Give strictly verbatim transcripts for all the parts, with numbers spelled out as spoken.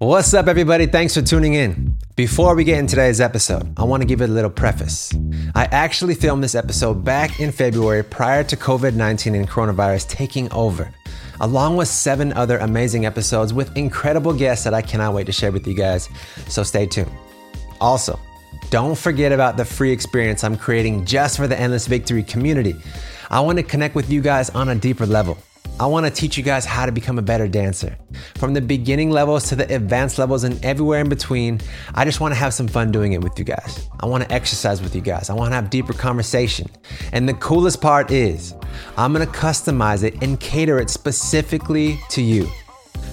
What's up, everybody? Thanks for tuning in. Before we get into today's episode, I want to give it a little preface. I actually filmed this episode back in February prior to covid nineteen and coronavirus taking over, along with seven other amazing episodes with incredible guests that I cannot wait to share with you guys, so stay tuned. Also, don't forget about the free experience I'm creating just for the Endless Victory community. I want to connect with you guys on a deeper level. I want to teach you guys how to become a better dancer. From the beginning levels to the advanced levels and everywhere in between, I just want to have some fun doing it with you guys. I want to exercise with you guys. I want to have deeper conversation. And the coolest part is, I'm going to customize it and cater it specifically to you.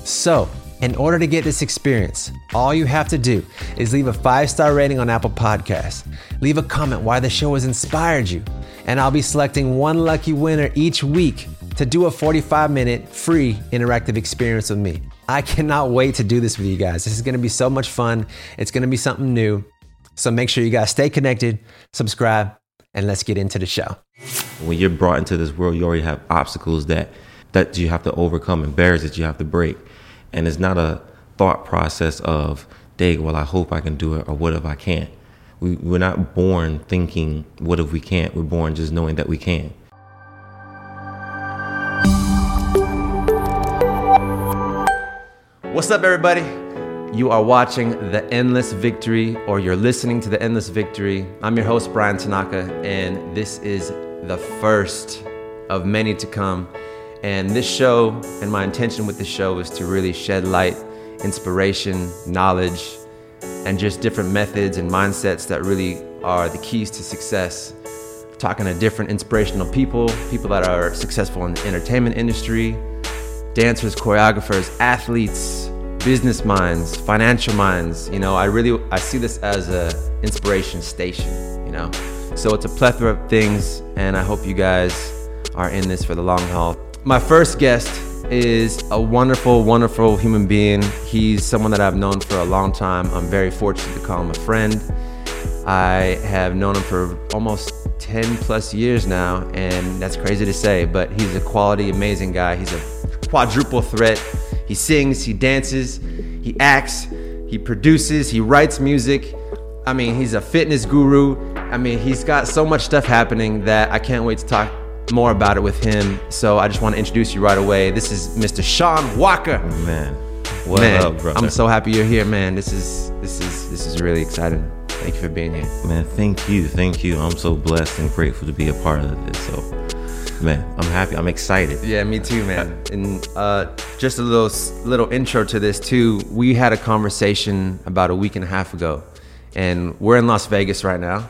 So, in order to get this experience, all you have to do is leave a five-star rating on Apple Podcasts. Leave a comment why the show has inspired you. And I'll be selecting one lucky winner each week to do a forty-five minute free interactive experience with me. I cannot wait to do this with you guys. This is gonna be so much fun. It's gonna be something new. So make sure you guys stay connected, subscribe, and let's get into the show. When you're brought into this world, you already have obstacles that, that you have to overcome and barriers that you have to break. And it's not a thought process of, dang, well, I hope I can do it, or what if I can't? We, we're not born thinking, what if we can't? We're born just knowing that we can. What's up, everybody? You are watching The Endless Victory, or you're listening to The Endless Victory. I'm your host, Brian Tanaka, and this is the first of many to come. And this show, and my intention with this show, is to really shed light, inspiration, knowledge, and just different methods and mindsets that really are the keys to success. Talking to different inspirational people, people that are successful in the entertainment industry, dancers, choreographers, athletes, business minds, financial minds. You know, I really, I see this as a inspiration station, you know? So it's a plethora of things, and I hope you guys are in this for the long haul. My first guest is a wonderful, wonderful human being. He's someone that I've known for a long time. I'm very fortunate to call him a friend. I have known him for almost ten plus years now, and that's crazy to say, but he's a quality, amazing guy. He's a quadruple threat. He sings, he dances, he acts, he produces, he writes music. I mean, he's a fitness guru. I mean, he's got so much stuff happening that I can't wait to talk more about it with him. So I just want to introduce you right away. This is Mister Shaun Walker. Oh, man, what man, up, brother? I'm so happy you're here, man. This is this is this is really exciting. Thank you for being here, man. Thank you, thank you. I'm so blessed and grateful to be a part of this. So. Man, I'm happy. I'm excited. Yeah, me too, man. And uh, just a little little intro to this too. We had a conversation about a week and a half ago, and we're in Las Vegas right now,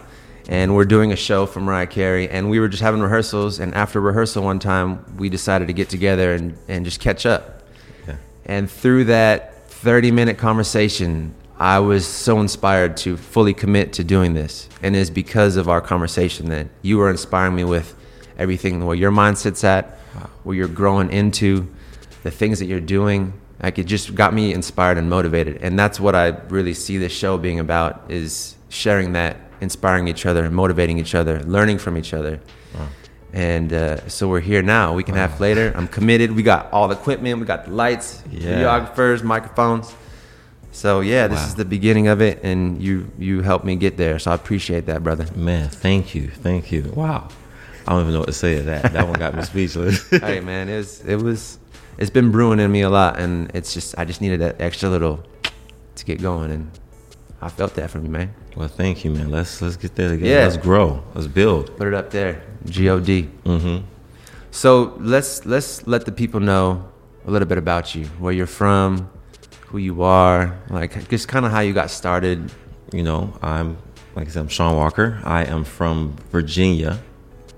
and we're doing a show for Mariah Carey, and we were just having rehearsals. And after rehearsal one time, we decided to get together and, and just catch up. Yeah. And through that thirty minute conversation, I was so inspired to fully commit to doing this, and it's because of our conversation that you were inspiring me with. Everything where your mindset's at, where you're growing into, the things that you're doing, like it just got me inspired and motivated. And that's what I really see this show being about, is sharing that, inspiring each other, motivating each other, learning from each other. Wow. And uh, so we're here now. We can wow. have later. I'm committed. We got all the equipment. We got the lights, yeah. videographers, microphones. So yeah, this wow. is the beginning of it, and you you helped me get there. So I appreciate that, brother. Man, thank you, thank you. Wow. I don't even know what to say to that. That one got me speechless. Hey, man, it was, it was, it's been brewing in me a lot, and it's just, I just needed that extra little to get going, and I felt that from you, man. Well, thank you, man. Let's let's get there together. Yeah. Let's grow. Let's build. Put it up there. G O D. Mm-hmm. So let's let's let the people know a little bit about you, where you're from, who you are, like just kind of how you got started. You know, I'm like I said, I'm Shaun Walker. I am from Virginia.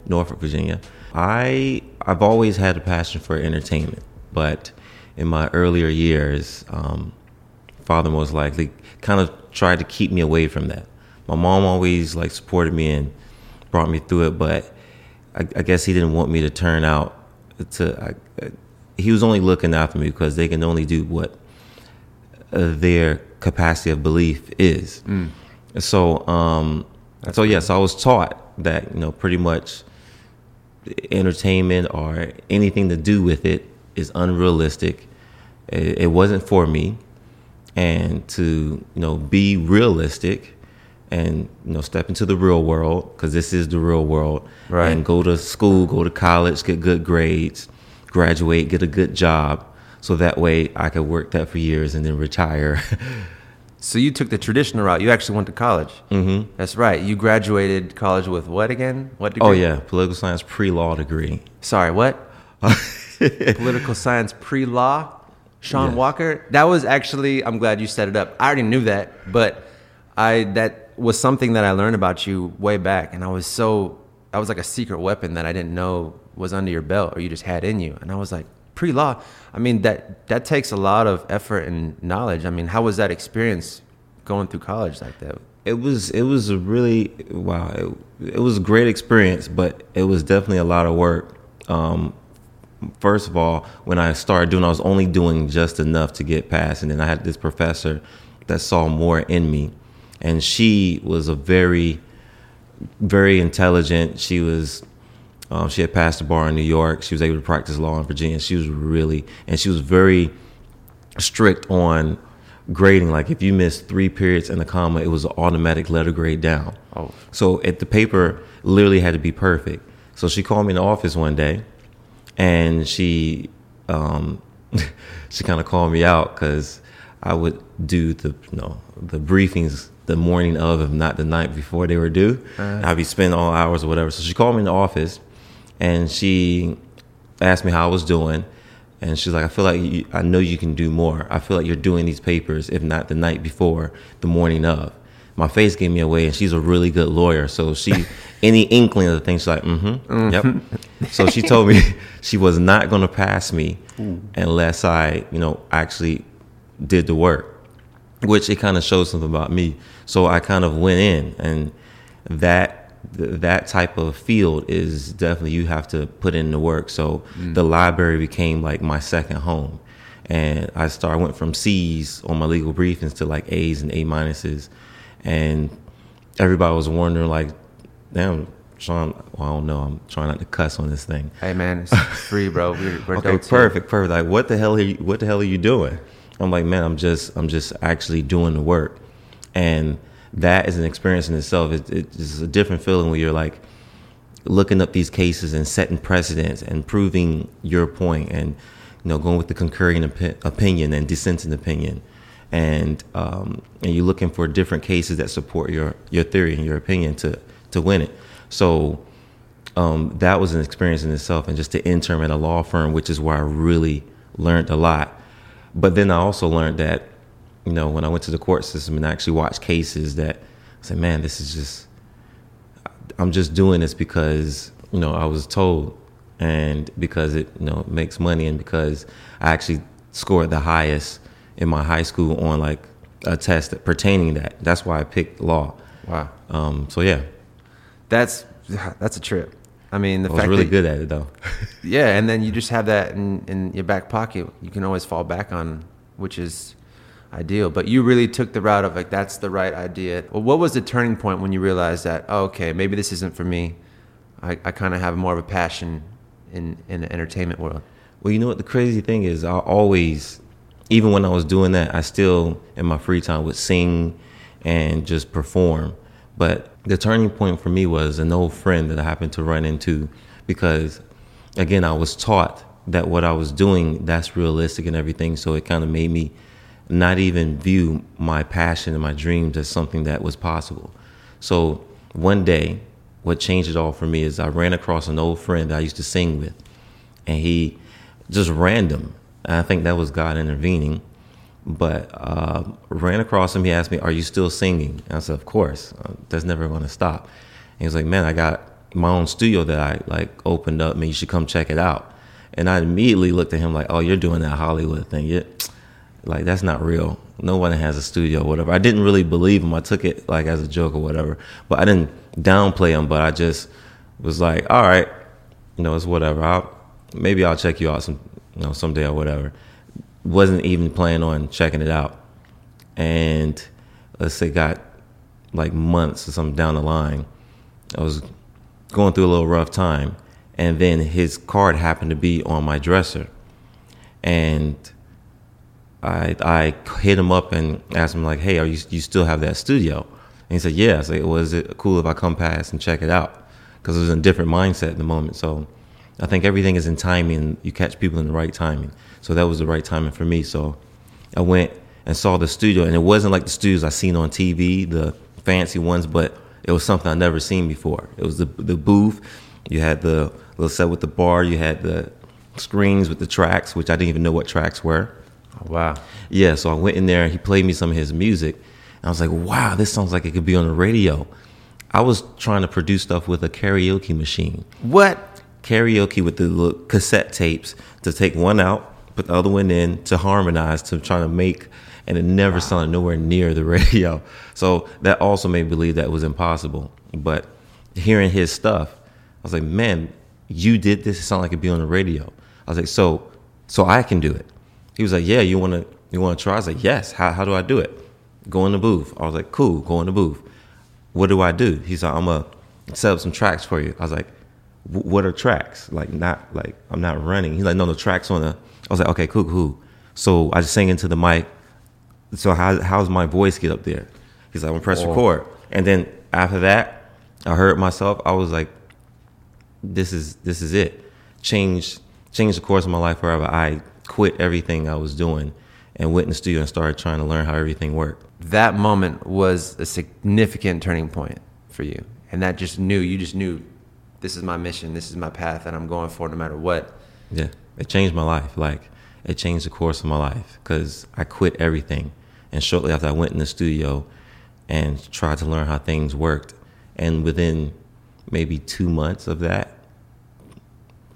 Norfolk, Virginia. I, I've always had a passion for entertainment, but in my earlier years, um, father most likely kind of tried to keep me away from that. My mom always like supported me and brought me through it, but I, I guess he didn't want me to turn out to, I, I, he was only looking after me because they can only do what uh, their capacity of belief is. Mm. So, um, so yes, yeah, so I was taught that, you know, pretty much entertainment or anything to do with it is unrealistic. It wasn't for me, and to, you know, be realistic and, you know, step into the real world, because this is the real world. Right. And go to school, go to college, get good grades, graduate, get a good job. So that way I could work that for years and then retire. So you took the traditional route. You actually went to college. Mm-hmm. That's right. You graduated college with what again? What degree? Oh, yeah. Political science pre-law degree. Sorry, what? Political science pre-law? Shaun yes. Walker? That was actually, I'm glad you set it up. I already knew that, but I that was something that I learned about you way back. And I was so, I was like a secret weapon that I didn't know was under your belt or you just had in you. And I was like, pre-law, I mean, that that takes a lot of effort and knowledge. I mean, how was that experience going through college like that? It was it was a really, wow, it, it was a great experience, but it was definitely a lot of work. Um, first of all, when I started doing, I was only doing just enough to get past, and then I had this professor that saw more in me, and she was a very, very intelligent. She was... Um, she had passed the bar in New York. She was able to practice law in Virginia. She was really, and she was very strict on grading. Like if you missed three periods and a comma, it was an automatic letter grade down. Oh. So at the paper literally had to be perfect. So she called me in the office one day, and she um, she kind of called me out because I would do the you know, the briefings the morning of, if not the night before they were due. Uh. And I'd be spending all hours or whatever. So she called me in the office. And she asked me how I was doing. And she's like, I feel like you, I know you can do more. I feel like you're doing these papers, if not the night before, the morning of. My face gave me away, and she's a really good lawyer. So she, any inkling of the thing, she's like, mm-hmm, mm-hmm. Yep. So she told me she was not going to pass me Ooh. unless I, you know, actually did the work, which it kind of shows something about me. So I kind of went in, and that... that type of field is definitely you have to put in the work. So mm. the library became like my second home, and I started I went from C's on my legal briefings to like A's and A minuses, and everybody was wondering like, damn, Shaun, well, I don't know. I'm trying not to cuss on this thing. Hey man, it's free, bro. We're, we're okay, perfect, perfect. Like, what the hell are you, what the hell are you doing? I'm like, man, I'm just I'm just actually doing the work, and. That is an experience in itself. It, it's a different feeling when you're like looking up these cases and setting precedents and proving your point and, you know, going with the concurring op- opinion and dissenting opinion. And um, and you're looking for different cases that support your, your theory and your opinion to, to win it. So um, that was an experience in itself. And just to intern at a law firm, which is where I really learned a lot. But then I also learned that, you know, when I went to the court system and I actually watched cases that I said, man, this is just, I'm just doing this because, you know, I was told and because it, you know, makes money and because I actually scored the highest in my high school on like a test that, pertaining to that. That's why I picked law. Wow. Um, so, yeah. That's, that's a trip. I mean, the I fact was really that, good at it though. Yeah. And then you just have that in, in your back pocket. You can always fall back on, which is ideal. But you really took the route of like, that's the right idea. Well, what was the turning point when you realized that, oh, okay, maybe this isn't for me? I, I kind of have more of a passion in, in the entertainment world. Well, you know what the crazy thing is? I always, even when I was doing that, I still, in my free time, would sing and just perform. But the turning point for me was an old friend that I happened to run into because, again, I was taught that what I was doing, that's realistic and everything. So it kind of made me not even view my passion and my dreams as something that was possible. So one day, what changed it all for me is I ran across an old friend that I used to sing with, and he just random. And I think that was God intervening, but uh, ran across him. He asked me, "Are you still singing?" And I said, "Of course. Uh, that's never going to stop." And he was like, "Man, I got my own studio that I like opened up. Man, you should come check it out." And I immediately looked at him like, "Oh, you're doing that Hollywood thing, yeah." Like, that's not real. No one has a studio or whatever. I didn't really believe him. I took it like as a joke or whatever. But I didn't downplay him, but I just was like, all right, you know, it's whatever. I'll, maybe I'll check you out some, you know, someday or whatever. Wasn't even planning on checking it out. And let's say got like months or something down the line. I was going through a little rough time. And then his card happened to be on my dresser. And I I hit him up and asked him, like, hey, are you you still have that studio? And he said, yeah. I said, well, is it cool if I come past and check it out? Because it was in a different mindset at the moment. So I think everything is in timing. You catch people in the right timing. So that was the right timing for me. So I went and saw the studio. And it wasn't like the studios I seen on T V, the fancy ones, but it was something I'd never seen before. It was the the booth. You had the little set with the bar. You had the screens with the tracks, which I didn't even know what tracks were. Oh, wow. Yeah, so I went in there, and he played me some of his music. And I was like, wow, this sounds like it could be on the radio. I was trying to produce stuff with a karaoke machine. What? Karaoke with the little cassette tapes to take one out, put the other one in, to harmonize, to try to make, and it never wow. sounded nowhere near the radio. So that also made me believe that it was impossible. But hearing his stuff, I was like, man, you did this. It sounded like it could be on the radio. I was like, so so I can do it. He was like, yeah, you want to you want to try? I was like, yes. How how do I do it? Go in the booth. I was like, cool, go in the booth. What do I do? He's like, I'm going to set up some tracks for you. I was like, what are tracks? Like, not like I'm not running. He's like, no, the tracks on the. I was like, okay, cool, cool. So I just sang into the mic. So how how's my voice get up there? He's like, I'm going to press Whoa. record. And then after that, I heard myself. I was like, this is this is it. Changed, changed the course of my life forever. I quit everything I was doing and went in the studio and started trying to learn how everything worked. That moment was a significant turning point for you. And that just knew, you just knew, this is my mission, this is my path, and I'm going for it no matter what. Yeah, it changed my life. Like, it changed the course of my life because I quit everything. And shortly after, I went in the studio and tried to learn how things worked. And within maybe two months of that,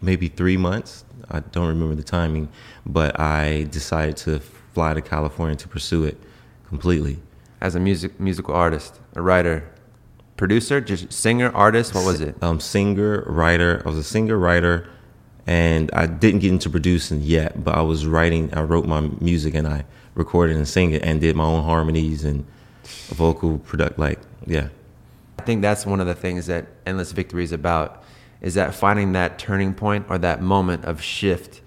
maybe three months, I don't remember the timing, but I decided to fly to California to pursue it completely. As a music musical artist, a writer, producer, just singer, artist, what was it? Um, singer, writer. I was a singer, writer, and I didn't get into producing yet, but I was writing. I wrote my music, and I recorded and sang it and did my own harmonies and vocal product, like, yeah. I think that's one of the things that Endless Victory is about. Is that finding that turning point or that moment of shift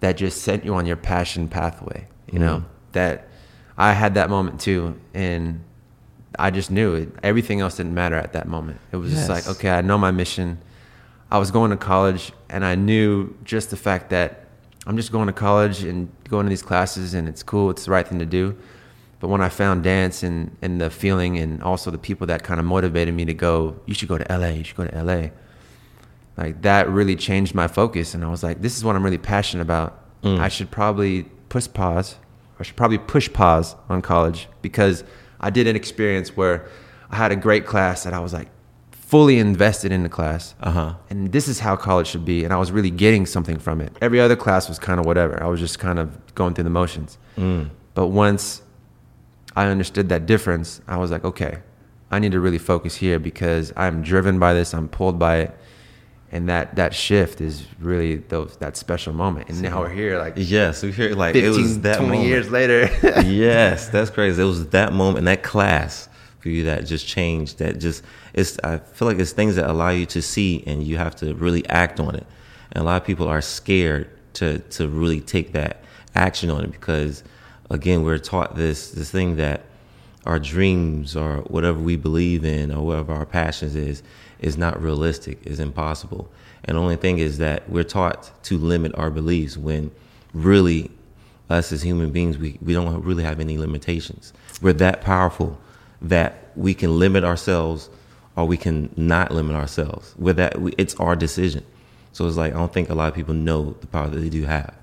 that just sent you on your passion pathway, you know? Mm-hmm. That I had that moment too, and I just knew it. Everything else didn't matter at that moment. It was yes. just like, okay, I know my mission. I was going to college, and I knew just the fact that I'm just going to college and going to these classes, and it's cool, it's the right thing to do. But when I found dance and, and the feeling, and also the people that kind of motivated me to go, you should go to L A, you should go to L A. Like, that really changed my focus, and I was like, this is what I'm really passionate about. Mm. I should probably push pause. I should probably push pause on college, because I did an experience where I had a great class and I was like fully invested in the class. Uh-huh. And this is how college should be, and I was really getting something from it. Every other class was kind of whatever. I was just kind of going through the motions. Mm. But once I understood that difference, I was like, okay, I need to really focus here because I'm driven by this, I'm pulled by it. And that, that shift is really those that special moment. And now we're here, like, yes, we're here, like, fifteen, it was that twenty moment. Years later. Yes, that's crazy. It was that moment, that class for you that just changed. That just, it's. I feel like it's things that allow you to see, and you have to really act on it. And a lot of people are scared to to really take that action on it because, again, we're taught this this thing that our dreams or whatever we believe in or whatever our passions is, is not realistic, is impossible. And the only thing is that we're taught to limit our beliefs when really us as human beings, we, we don't really have any limitations. We're that powerful that we can limit ourselves or we can not limit ourselves. We're that, we, it's our decision. So it's like, I don't think a lot of people know the power that they do have.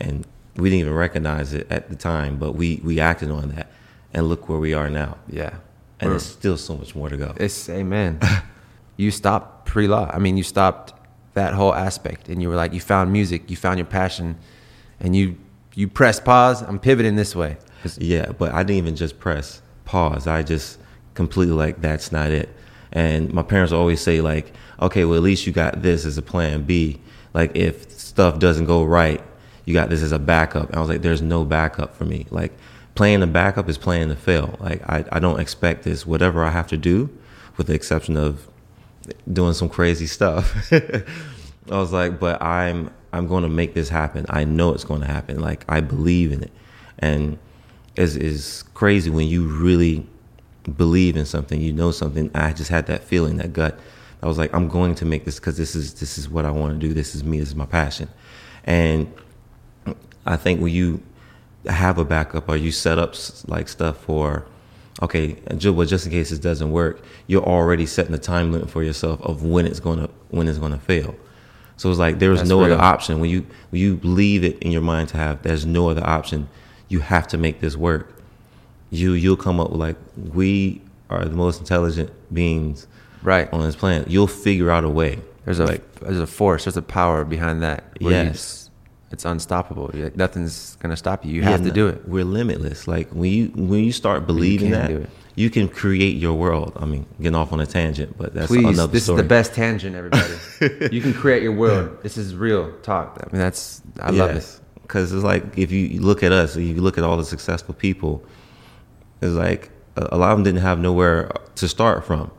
And we didn't even recognize it at the time, but we, we acted on that. And look where we are now. Yeah. And there's still so much more to go. It's, amen. You stopped pre-law. I mean, you stopped that whole aspect. And you were like, you found music. You found your passion. And you you pressed pause. I'm pivoting this way. Yeah, but I didn't even just press pause. I just completely, like, that's not it. And my parents always say, like, okay, well, at least you got this as a plan B. Like, if stuff doesn't go right, you got this as a backup. And I was like, there's no backup for me. Like, playing the backup is playing to fail. Like, I, I don't expect this. Whatever I have to do, with the exception of doing some crazy stuff, I was like, but I'm I'm going to make this happen. I know it's going to happen. Like, I believe in it. And it's, it's crazy when you really believe in something, you know something. I just had that feeling, that gut. I was like, I'm going to make this because this is this is what I want to do. This is me. This is my passion. And I think when you have a backup or you set up like stuff for, okay, well, just in case this doesn't work, you're already setting a time limit for yourself of when it's gonna when it's gonna fail. So it's like there is no real. other option. When you when you leave it in your mind to have, there's no other option. You have to make this work. You you'll come up with, like, we are the most intelligent beings right on this planet. You'll figure out a way. There's a like, there's a force. There's a power behind that. Yes. You, it's unstoppable. Like, nothing's gonna stop you. You yeah, have to no, do it. We're limitless. Like when you when you start believing you that, you can create your world. I mean, getting off on a tangent, but that's Please, another this story. This is the best tangent, everybody. You can create your world. This is real talk. I mean, that's I yes, love this it. because it's like if you look at us, if you look at all the successful people, it's like a lot of them didn't have nowhere to start from,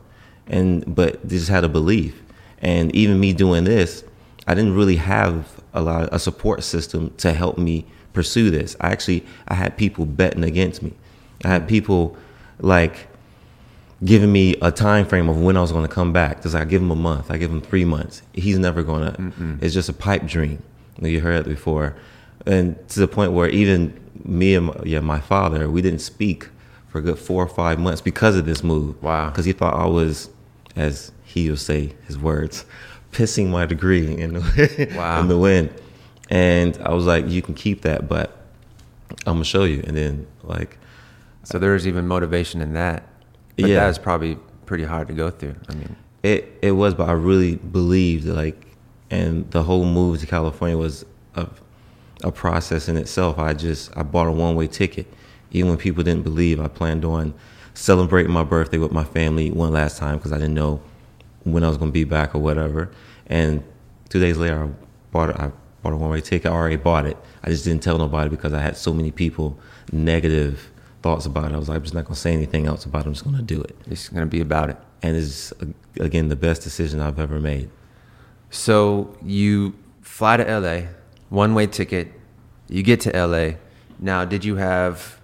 and but they just had a belief. And even me doing this, I didn't really have a lot of a support system to help me pursue this. I actually, I had people betting against me. I had people like giving me a time frame of when I was going to come back. Because I give him a month, I give him three months. He's never going to, Mm-mm. It's just a pipe dream. You heard it before. And to the point where even me and my, yeah, my father, we didn't speak for a good four or five months because of this move. Wow. Because he thought I was, as he would say his words, pissing my degree in the, wow. in the wind. And I was like, you can keep that, but I'm gonna show you. And then like, so there was even motivation in that. But yeah. That was probably pretty hard to go through. I mean, it, it was, but I really believed like, and the whole move to California was a, a process in itself. I just, I bought a one way ticket. Even when people didn't believe, I planned on celebrating my birthday with my family one last time, cause I didn't know when I was going to be back or whatever. And two days later, I bought a, I bought a one-way ticket. I already bought it. I just didn't tell nobody because I had so many people negative thoughts about it. I was like, I'm just not going to say anything else about it. I'm just going to do it. It's going to be about it. And it's, again, the best decision I've ever made. So you fly to L A, one-way ticket. You get to L A. Now, did you have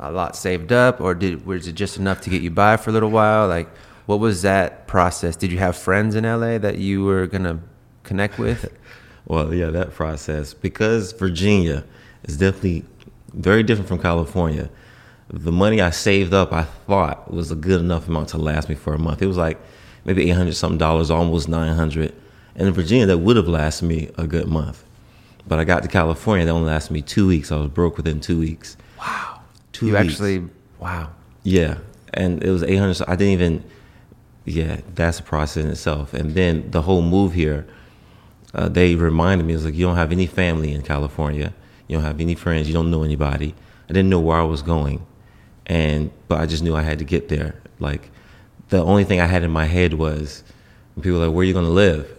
a lot saved up, or did was it just enough to get you by for a little while? Like, what was that process? Did you have friends in L A that you were going to connect with? Well, yeah, that process. Because Virginia is definitely very different from California. The money I saved up, I thought, was a good enough amount to last me for a month. It was like maybe eight hundred something dollars, almost nine hundred. And in Virginia, that would have lasted me a good month. But I got to California, that only lasted me two weeks. I was broke within two weeks. Wow. Two you weeks. You actually, wow. Yeah. And it was eight hundred. So I didn't even... Yeah, that's a process in itself. And then the whole move here, uh, they reminded me, it was like, you don't have any family in California. You don't have any friends. You don't know anybody. I didn't know where I was going. And, but I just knew I had to get there. Like, the only thing I had in my head was, people were like, where are you going to live?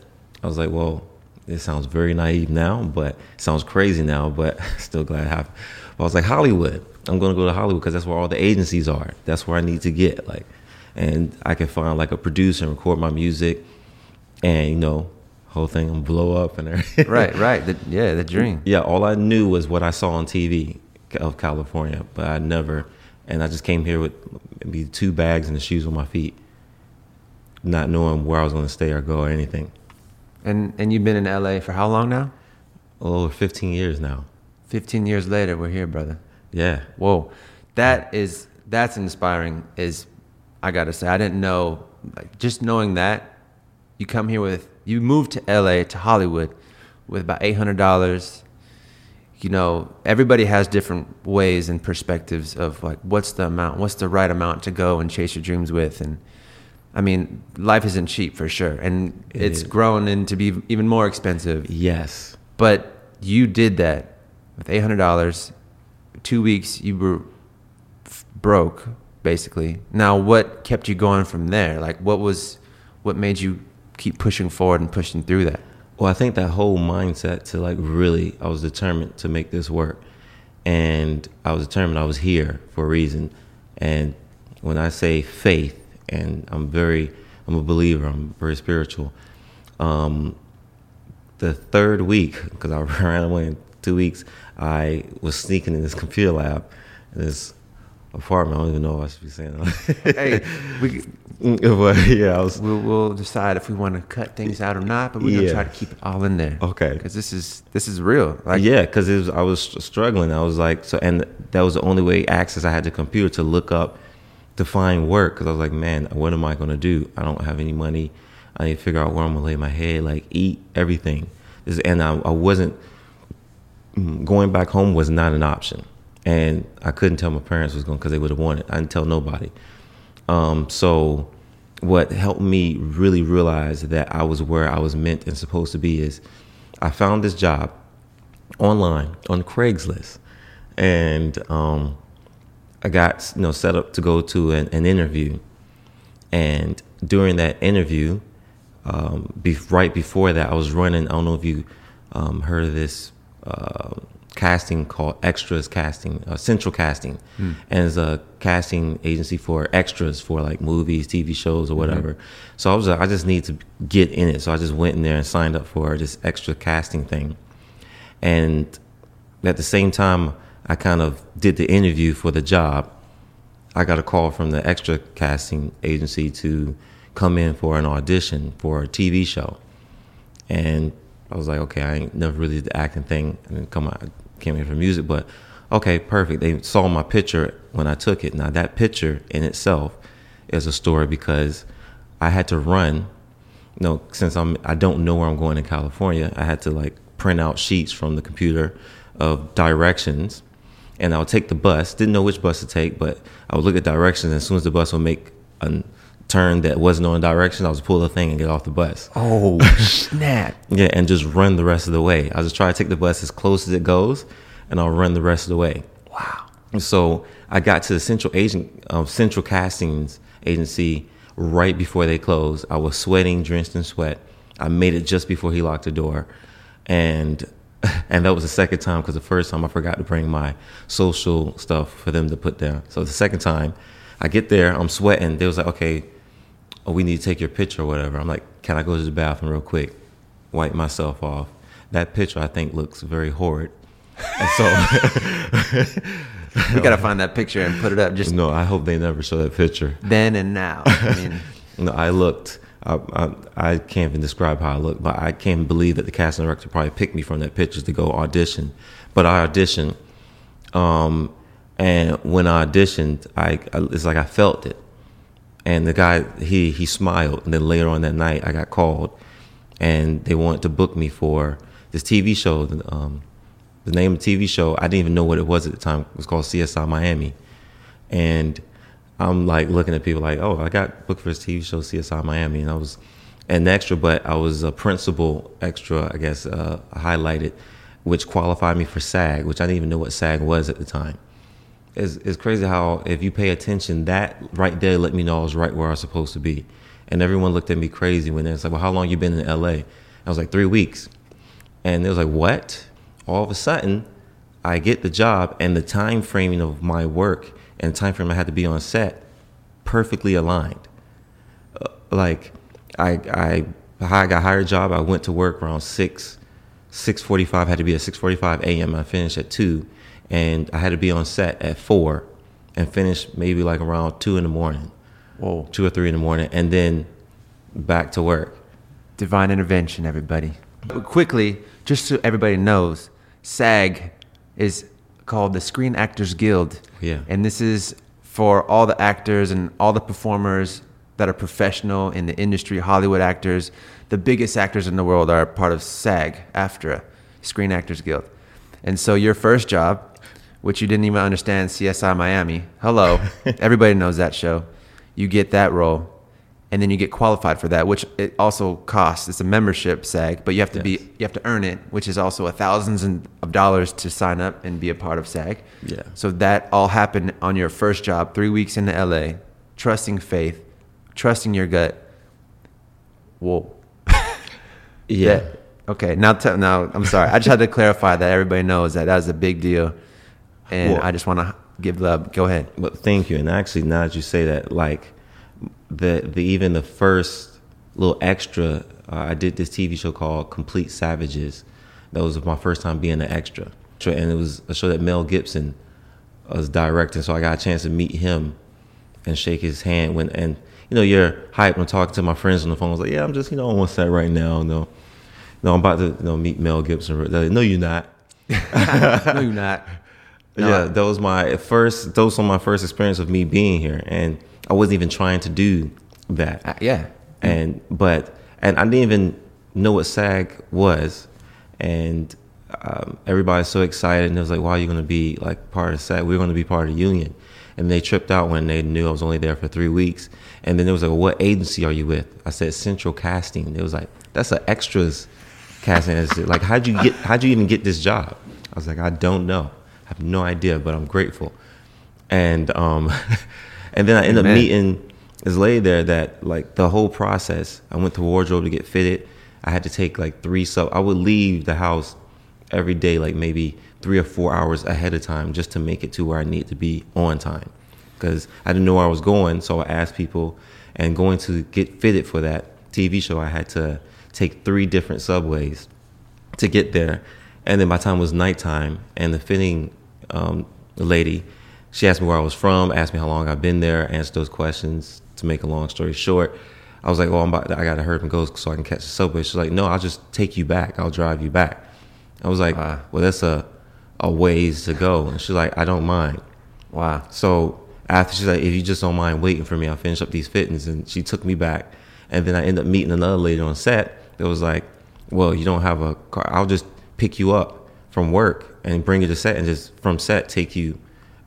I was like, well, it sounds very naive now, but it sounds crazy now, but still glad it happened. But I was like, Hollywood. I'm going to go to Hollywood because that's where all the agencies are. That's where I need to get, like. And I can find like a producer and record my music, and you know, whole thing and blow up and everything. Right, right. The, yeah, the dream. Yeah, all I knew was what I saw on T V of California, but I never, and I just came here with maybe two bags and the shoes on my feet, not knowing where I was going to stay or go or anything. And and you've been in L A for how long now? A little over fifteen years now. fifteen years later, we're here, brother. Yeah. Whoa, that is that's inspiring. Is I gotta say, I didn't know, like, just knowing that, you come here with, you moved to L A, to Hollywood, with about eight hundred dollars. You know, everybody has different ways and perspectives of like, what's the amount, what's the right amount to go and chase your dreams with. And I mean, life isn't cheap for sure. And it it's is. grown into be even more expensive. Yes. But you did that with eight hundred dollars, two weeks, you were f- broke. Basically. Now, what kept you going from there? Like, what was, what made you keep pushing forward and pushing through that? Well, I think that whole mindset to like really, I was determined to make this work, and I was determined I was here for a reason. And when I say faith, and I'm very, I'm a believer, I'm very spiritual. Um, the third week, because I ran away in two weeks, I was sneaking in this computer lab in this apartment. I don't even know if I should be saying that. Hey, we, but, yeah, I was, we'll, we'll decide if we want to cut things out or not, but we're going to yeah. try to keep it all in there. Okay. Because this is, this is real. Like, yeah, because I was struggling. I was like, so, and that was the only way access I had to computer to look up, to find work. Because I was like, man, what am I going to do? I don't have any money. I need to figure out where I'm going to lay my head, like eat, everything. This, and I, I wasn't, going back home was not an option. And I couldn't tell my parents was going because they would have wanted. I didn't tell nobody. Um, so what helped me really realize that I was where I was meant and supposed to be is I found this job online on Craigslist. And um, I got, you know, set up to go to an, an interview. And during that interview, um, be, right before that, I was running. I don't know if you um, heard of this Uh, casting called Extras Casting, uh, Central Casting, mm. and it's a casting agency for extras for like movies, T V shows, or whatever. Mm-hmm. So I was like, I just need to get in it. So I just went in there and signed up for this extra casting thing. And at the same time, I kind of did the interview for the job. I got a call from the extra casting agency to come in for an audition for a T V show. And I was like, okay, I ain't never really did the acting thing. I didn't come out, came here for music, but okay, perfect. They saw my picture when I took it. Now that picture in itself is a story because I had to run. You know, since I'm, I don't know where I'm going in California, I had to like print out sheets from the computer of directions, and I would take the bus. Didn't know which bus to take, but I would look at directions. And as soon as the bus would make an turn that wasn't on direction, I was pull the thing and get off the bus. Oh, snap. Yeah, and just run the rest of the way. I just try to take the bus as close as it goes, and I'll run the rest of the way. Wow. And so I got to the Central Agent, um, Central Castings Agency right before they closed. I was sweating, drenched in sweat. I made it just before he locked the door. And and that was the second time, because the first time I forgot to bring my social stuff for them to put down. So the second time, I get there, I'm sweating. They was like, okay, oh, we need to take your picture or whatever. I'm like, can I go to the bathroom real quick, wipe myself off? That picture, I think, looks very horrid. And so we got to find that picture and put it up. Just No, I hope they never show that picture. Then and now. I mean. No, I looked. I, I, I can't even describe how I looked, but I can't believe that the casting director probably picked me from that picture to go audition. But I auditioned. Um, and when I auditioned, I, I it's like I felt it. And the guy, he he smiled. And then later on that night, I got called, and they wanted to book me for this T V show. Um, the name of the T V show, I didn't even know what it was at the time. It was called C S I Miami. And I'm like looking at people like, oh, I got booked for this T V show, C S I Miami. And I was an extra, but I was a principal extra, I guess, uh, highlighted, which qualified me for SAG, which I didn't even know what SAG was at the time. It's, it's crazy how if you pay attention, that right there let me know I was right where I was supposed to be. And everyone looked at me crazy when they was like, well, how long you been in L A? I was like, three weeks. And they was like, what? All of a sudden, I get the job, and the time framing of my work and the time frame I had to be on set perfectly aligned. Uh, like, I, I, I got hired a job. I went to work around six, six forty-five, had to be at six forty-five a.m. I finished at two. And I had to be on set at four and finish maybe like around two in the morning. Whoa. Two or three in the morning, and then back to work. Divine intervention, everybody. But quickly, just so everybody knows, SAG is called the Screen Actors Guild. Yeah. And this is for all the actors and all the performers that are professional in the industry, Hollywood actors. The biggest actors in the world are part of SAG, AFTRA, Screen Actors Guild. And so your first job, which you didn't even understand, C S I Miami. Hello. Everybody knows that show. You get that role, and then you get qualified for that, which it also costs. It's a membership, SAG, but you have to yes. be you have to earn it, which is also a thousands of dollars to sign up and be a part of SAG. Yeah. So that all happened on your first job, three weeks into L A, trusting faith, trusting your gut. Whoa. Yeah. That, okay. Now, t- now I'm sorry. I just had to clarify that everybody knows that that was a big deal. And well, I just want to give love. Go ahead. But thank you. And actually, now that you say that, like the the even the first little extra, uh, I did this T V show called Complete Savages. That was my first time being an extra. and it was a show that Mel Gibson was directing, so I got a chance to meet him and shake his hand. When and you know, you're hyped when talking to my friends on the phone. I was like, yeah, I'm just, you know, on one set right now. No, no, I'm about to, you know, meet Mel Gibson. Like, no, you're not. No, you're not. No. Yeah, that was my first, those were my first experience of me being here. And I wasn't even trying to do that. Uh, yeah. And, but, and I didn't even know what SAG was. And um, everybody's so excited. And it was like, wow, well, you're going to be like part of SAG. We're going to be part of the union. And they tripped out when they knew I was only there for three weeks. And then it was like, well, what agency are you with? I said, Central Casting. And it was like, that's an extras casting. And it's like, how'd you get, how'd you even get this job? I was like, I don't know. I have no idea, but I'm grateful. And um, and then I ended Amen. up meeting this lady there that, like, the whole process, I went to wardrobe to get fitted. I had to take, like, three sub. I would leave the house every day, like, maybe three or four hours ahead of time just to make it to where I need to be on time, because I didn't know where I was going, so I asked people. And going to get fitted for that T V show, I had to take three different subways to get there. And then my time was nighttime, and the fitting um, lady, she asked me where I was from, asked me how long I've been there, answered those questions. To make a long story short, I was like, well, I'm about to, I got to hurry up and go so I can catch the subway. She's like, no, I'll just take you back. I'll drive you back. I was like, wow. Well, that's a, a ways to go. And she's like, I don't mind. Wow. So after, she's like, if you just don't mind waiting for me, I'll finish up these fittings. And she took me back. And then I ended up meeting another lady on set that was like, well, you don't have a car. I'll just pick you up from work and bring you to set, and just from set take you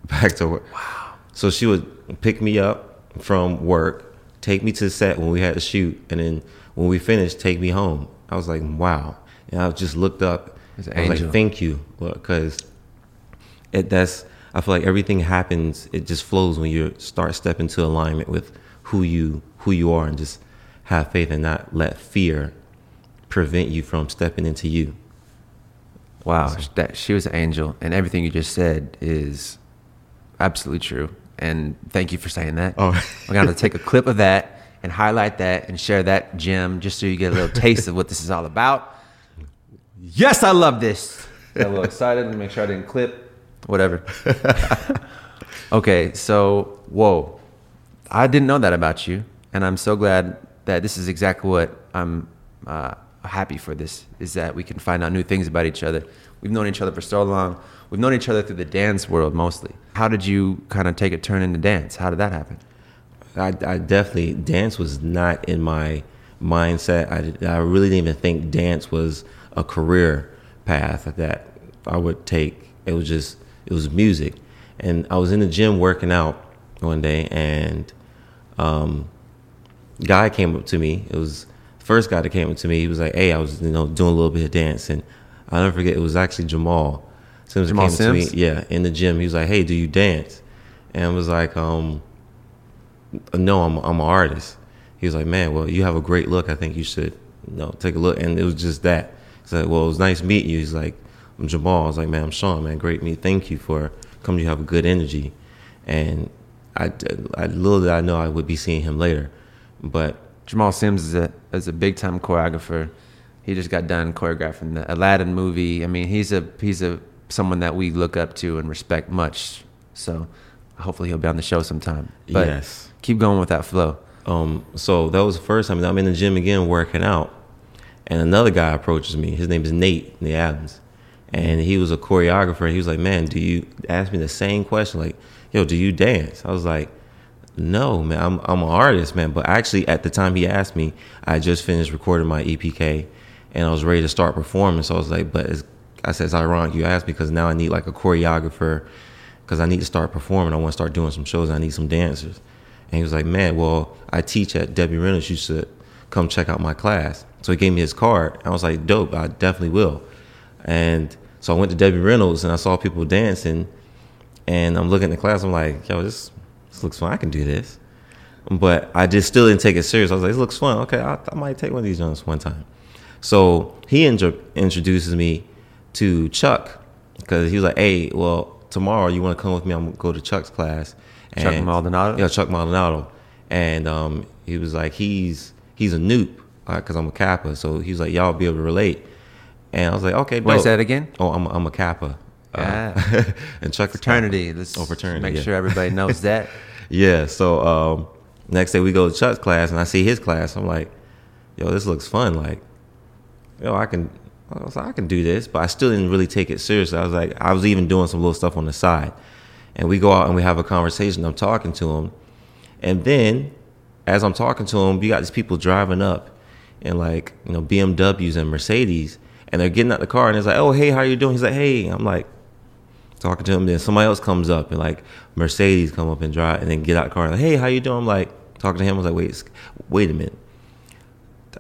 back to work. Wow. So she would pick me up from work, take me to the set when we had to shoot, and then when we finished, take me home. I was like, wow. And I just looked up. It's an I was angel. Like, thank you, because it that's I feel like everything happens, it just flows when you start stepping into alignment with who you who you are, and just have faith and not let fear prevent you from stepping into you. Wow, so. That she was an angel, and everything you just said is absolutely true. And thank you for saying that. Oh. We're going to take a clip of that and highlight that and share that gem just so you get a little taste of what this is all about. Yes, I love this. Got a little excited. Let me make sure I didn't clip. Whatever. Okay, so, whoa. I didn't know that about you, and I'm so glad that this is exactly what I'm uh, happy for this, is that we can find out new things about each other. We've known each other for so long. We've known each other through the dance world mostly. How did you kind of take a turn into dance? How did that happen? I, I definitely, dance was not in my mindset. I, I really didn't even think dance was a career path that I would take. It was just, it was music. And I was in the gym working out one day, and um, guy came up to me. It was the first guy that came up to me. He was like, hey, I was, you know, doing a little bit of dance. And I'll never forget, it was actually Jamal Sims. Jamal came Sims? To me, yeah, in the gym. He was like, hey, do you dance? And I was like, um, no, I'm I'm an artist. He was like, man, well, you have a great look. I think you should, you know, take a look. And it was just that. He's like, well, it was nice meeting you. He's like, I'm Jamal. I was like, man, I'm Shaun, man. Great meet. Thank you for coming. You have a good energy. And I, I, little did I know I would be seeing him later. But Jamal Sims is a is a big-time choreographer. He just got done choreographing the Aladdin movie. I mean, he's a he's a someone that we look up to and respect much. So hopefully he'll be on the show sometime. But yes. Keep going with that flow. Um, so that was the first time. I'm in the gym again working out, and another guy approaches me. His name is Nate, Nate Adams. And he was a choreographer. He was like, man, do you ask me the same question? Like, yo, do you dance? I was like, no, man, I'm I'm an artist, man. But actually at the time he asked me, I just finished recording my E P K. And I was ready to start performing, so I was like, but it's, I said, it's ironic you asked me, because now I need like a choreographer, because I need to start performing. I want to start doing some shows. And I need some dancers. And he was like, man, well, I teach at Debbie Reynolds. You should come check out my class. So he gave me his card. I was like, dope, I definitely will. And so I went to Debbie Reynolds, and I saw people dancing. And I'm looking at the class. I'm like, yo, this, this looks fun. I can do this. But I just still didn't take it serious. I was like, this looks fun. Okay, I, I might take one of these jumps one time. So he intro- introduces me to Chuck, because he was like, hey, well, tomorrow you want to come with me? I'm going to go to Chuck's class. And, Chuck Maldonado? Yeah, Chuck Maldonado. And um, he was like, he's he's a noob, because right, I'm a Kappa. So he was like, y'all be able to relate. And I was like, okay, dope. What's that again? Oh, I'm, I'm a Kappa. Uh, and Chuck fraternity. Let's oh, fraternity, make yeah. sure everybody knows that. Yeah. So um, next day we go to Chuck's class, and I see his class. I'm like, yo, this looks fun. Like, yo, I can, I was like, I can do this, but I still didn't really take it seriously. I was like, I was even doing some little stuff on the side. And we go out and we have a conversation. I'm talking to him, and then as I'm talking to him, you got these people driving up, and like, you know, B M Ws and Mercedes, and they're getting out the car, and it's like, oh hey, how you doing? He's like, hey. I'm like, talking to him. Then somebody else comes up, and like Mercedes come up and drive, and then get out the car. And like, hey, how you doing? I'm like talking to him. I was like, wait, wait a minute.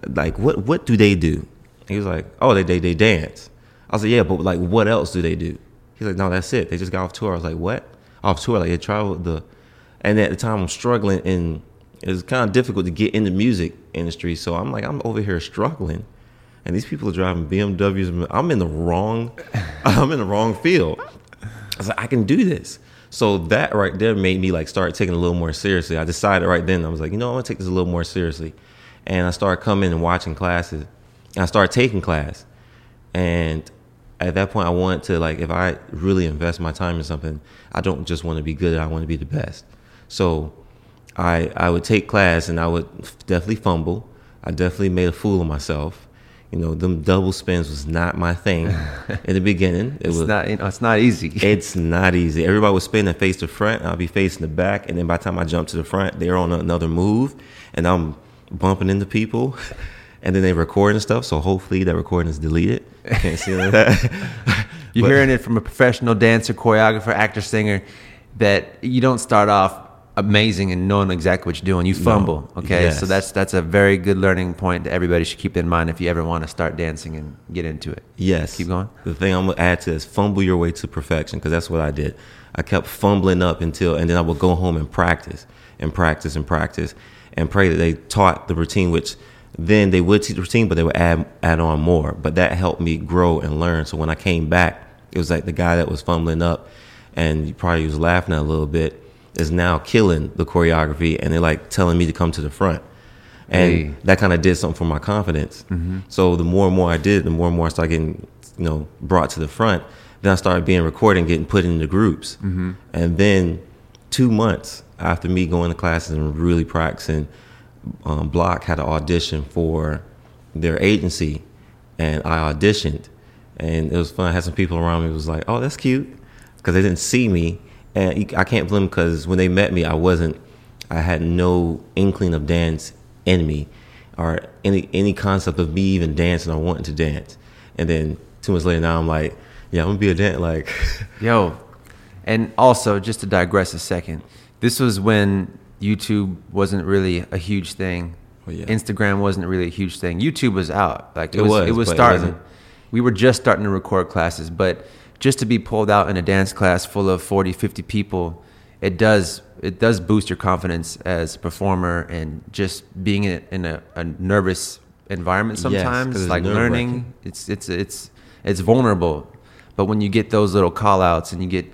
Like, what what do they do? And he was like, oh, they they they dance. I was like, yeah, but like, what else do they do? He's like, no, that's it. They just got off tour. I was like, what? Off tour? Like, they traveled the, and at the time I'm struggling, and it was kind of difficult to get in the music industry. So I'm like, I'm over here struggling, and these people are driving B M Ws. I'm in the wrong, I'm in the wrong field. I was like, I can do this. So that right there made me like start taking it a little more seriously. I decided right then, I was like, you know, I'm gonna take this a little more seriously. And I started coming and watching classes, and I started taking class. And at that point I wanted to, like, if I really invest my time in something, I don't just want to be good, I want to be the best. So I I would take class, and I would definitely fumble. I definitely made a fool of myself. You know, them double spins was not my thing in the beginning. It it's was not. You know, it's not easy. It's not easy. Everybody was spinning face to front, and I'll be facing the back, and then by the time I jump to the front, they're on another move, and I'm bumping into people, and then they recording stuff. So hopefully that recording is deleted. I can't see that. You're but, hearing it from a professional dancer, choreographer, actor, singer, that you don't start off amazing and knowing exactly what you're doing. You fumble. No. Okay. Yes. So that's that's a very good learning point that everybody should keep in mind if you ever want to start dancing and get into it. Yes. Keep going. The thing I'm going to add to is fumble your way to perfection, because that's what I did. I kept fumbling up until, and then I would go home and practice and practice and practice and pray that they taught the routine, which then they would teach the routine, but they would add, add on more. But that helped me grow and learn. So when I came back, it was like the guy that was fumbling up and probably was laughing at a little bit is now killing the choreography, and they're like telling me to come to the front. And hey. That kind of did something for my confidence. Mm-hmm. So the more and more I did, the more and more I started getting, you know, brought to the front. Then I started being recorded and getting put into groups. Mm-hmm. And then two months after me going to classes and really practicing, um, Block had an audition for their agency, and I auditioned. And it was fun. I had some people around me who was like, oh, that's cute, because they didn't see me. And I can't blame them, because when they met me, I wasn't, I had no inkling of dance in me or any any concept of me even dancing or wanting to dance. And then two months later, now I'm like, yeah, I'm going to be a dancer. Like, yo. And also, just to digress a second, this was when YouTube wasn't really a huge thing. Oh, yeah. Instagram wasn't really a huge thing. YouTube was out. Like It, it was, was. It was starting. It we were just starting to record classes, but just to be pulled out in a dance class full of forty, fifty people, it does it does boost your confidence as a performer, and just being in, in a, a nervous environment sometimes, yes, like learning, it's it's it's it's vulnerable. But when you get those little call outs and you get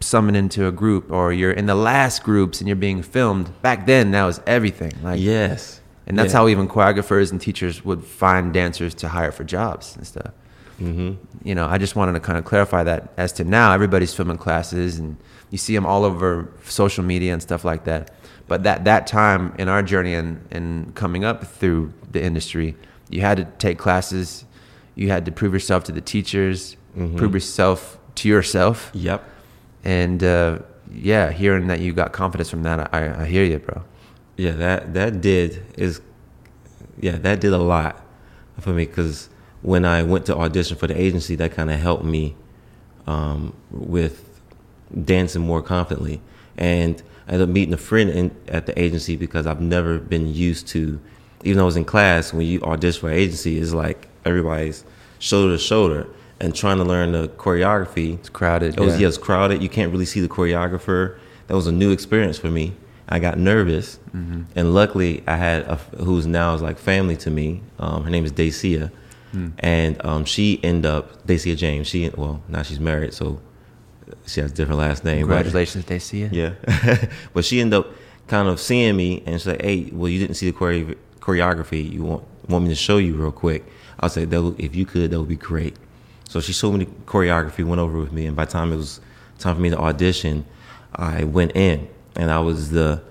summoned into a group, or you're in the last groups and you're being filmed, back then that was everything. Like yes, and that's yeah. how even choreographers and teachers would find dancers to hire for jobs and stuff. Mm-hmm. You know, I just wanted to kind of clarify that as to now everybody's filming classes, and you see them all over social media and stuff like that. But that that time in our journey and, and coming up through the industry, you had to take classes. You had to prove yourself to the teachers, mm-hmm. prove yourself to yourself. Yep. And, uh, yeah, hearing that you got confidence from that, I, I hear you, bro. Yeah, that, that did is, yeah, that did a lot for me, because when I went to audition for the agency, that kind of helped me um, with dancing more confidently. And I ended up meeting a friend in, at the agency, because I've never been used to, even though I was in class, when you audition for an agency, it's like everybody's shoulder to shoulder and trying to learn the choreography. It's crowded. It was, yeah. yeah, it's crowded. You can't really see the choreographer. That was a new experience for me. I got nervous. Mm-hmm. And luckily, I had a, who's now is like family to me. Um, her name is Dacia. Mm. And um, she ended up, Dacia James, she, well, now she's married, so she has a different last name. Congratulations, but, Dacia. Yeah. But she ended up kind of seeing me, and she's like, hey, well, you didn't see the chore- choreography. You want, want me to show you real quick? I was like, that would, if you could, that would be great. So she showed me the choreography, went over with me, and by the time it was time for me to audition, I went in, and I was the,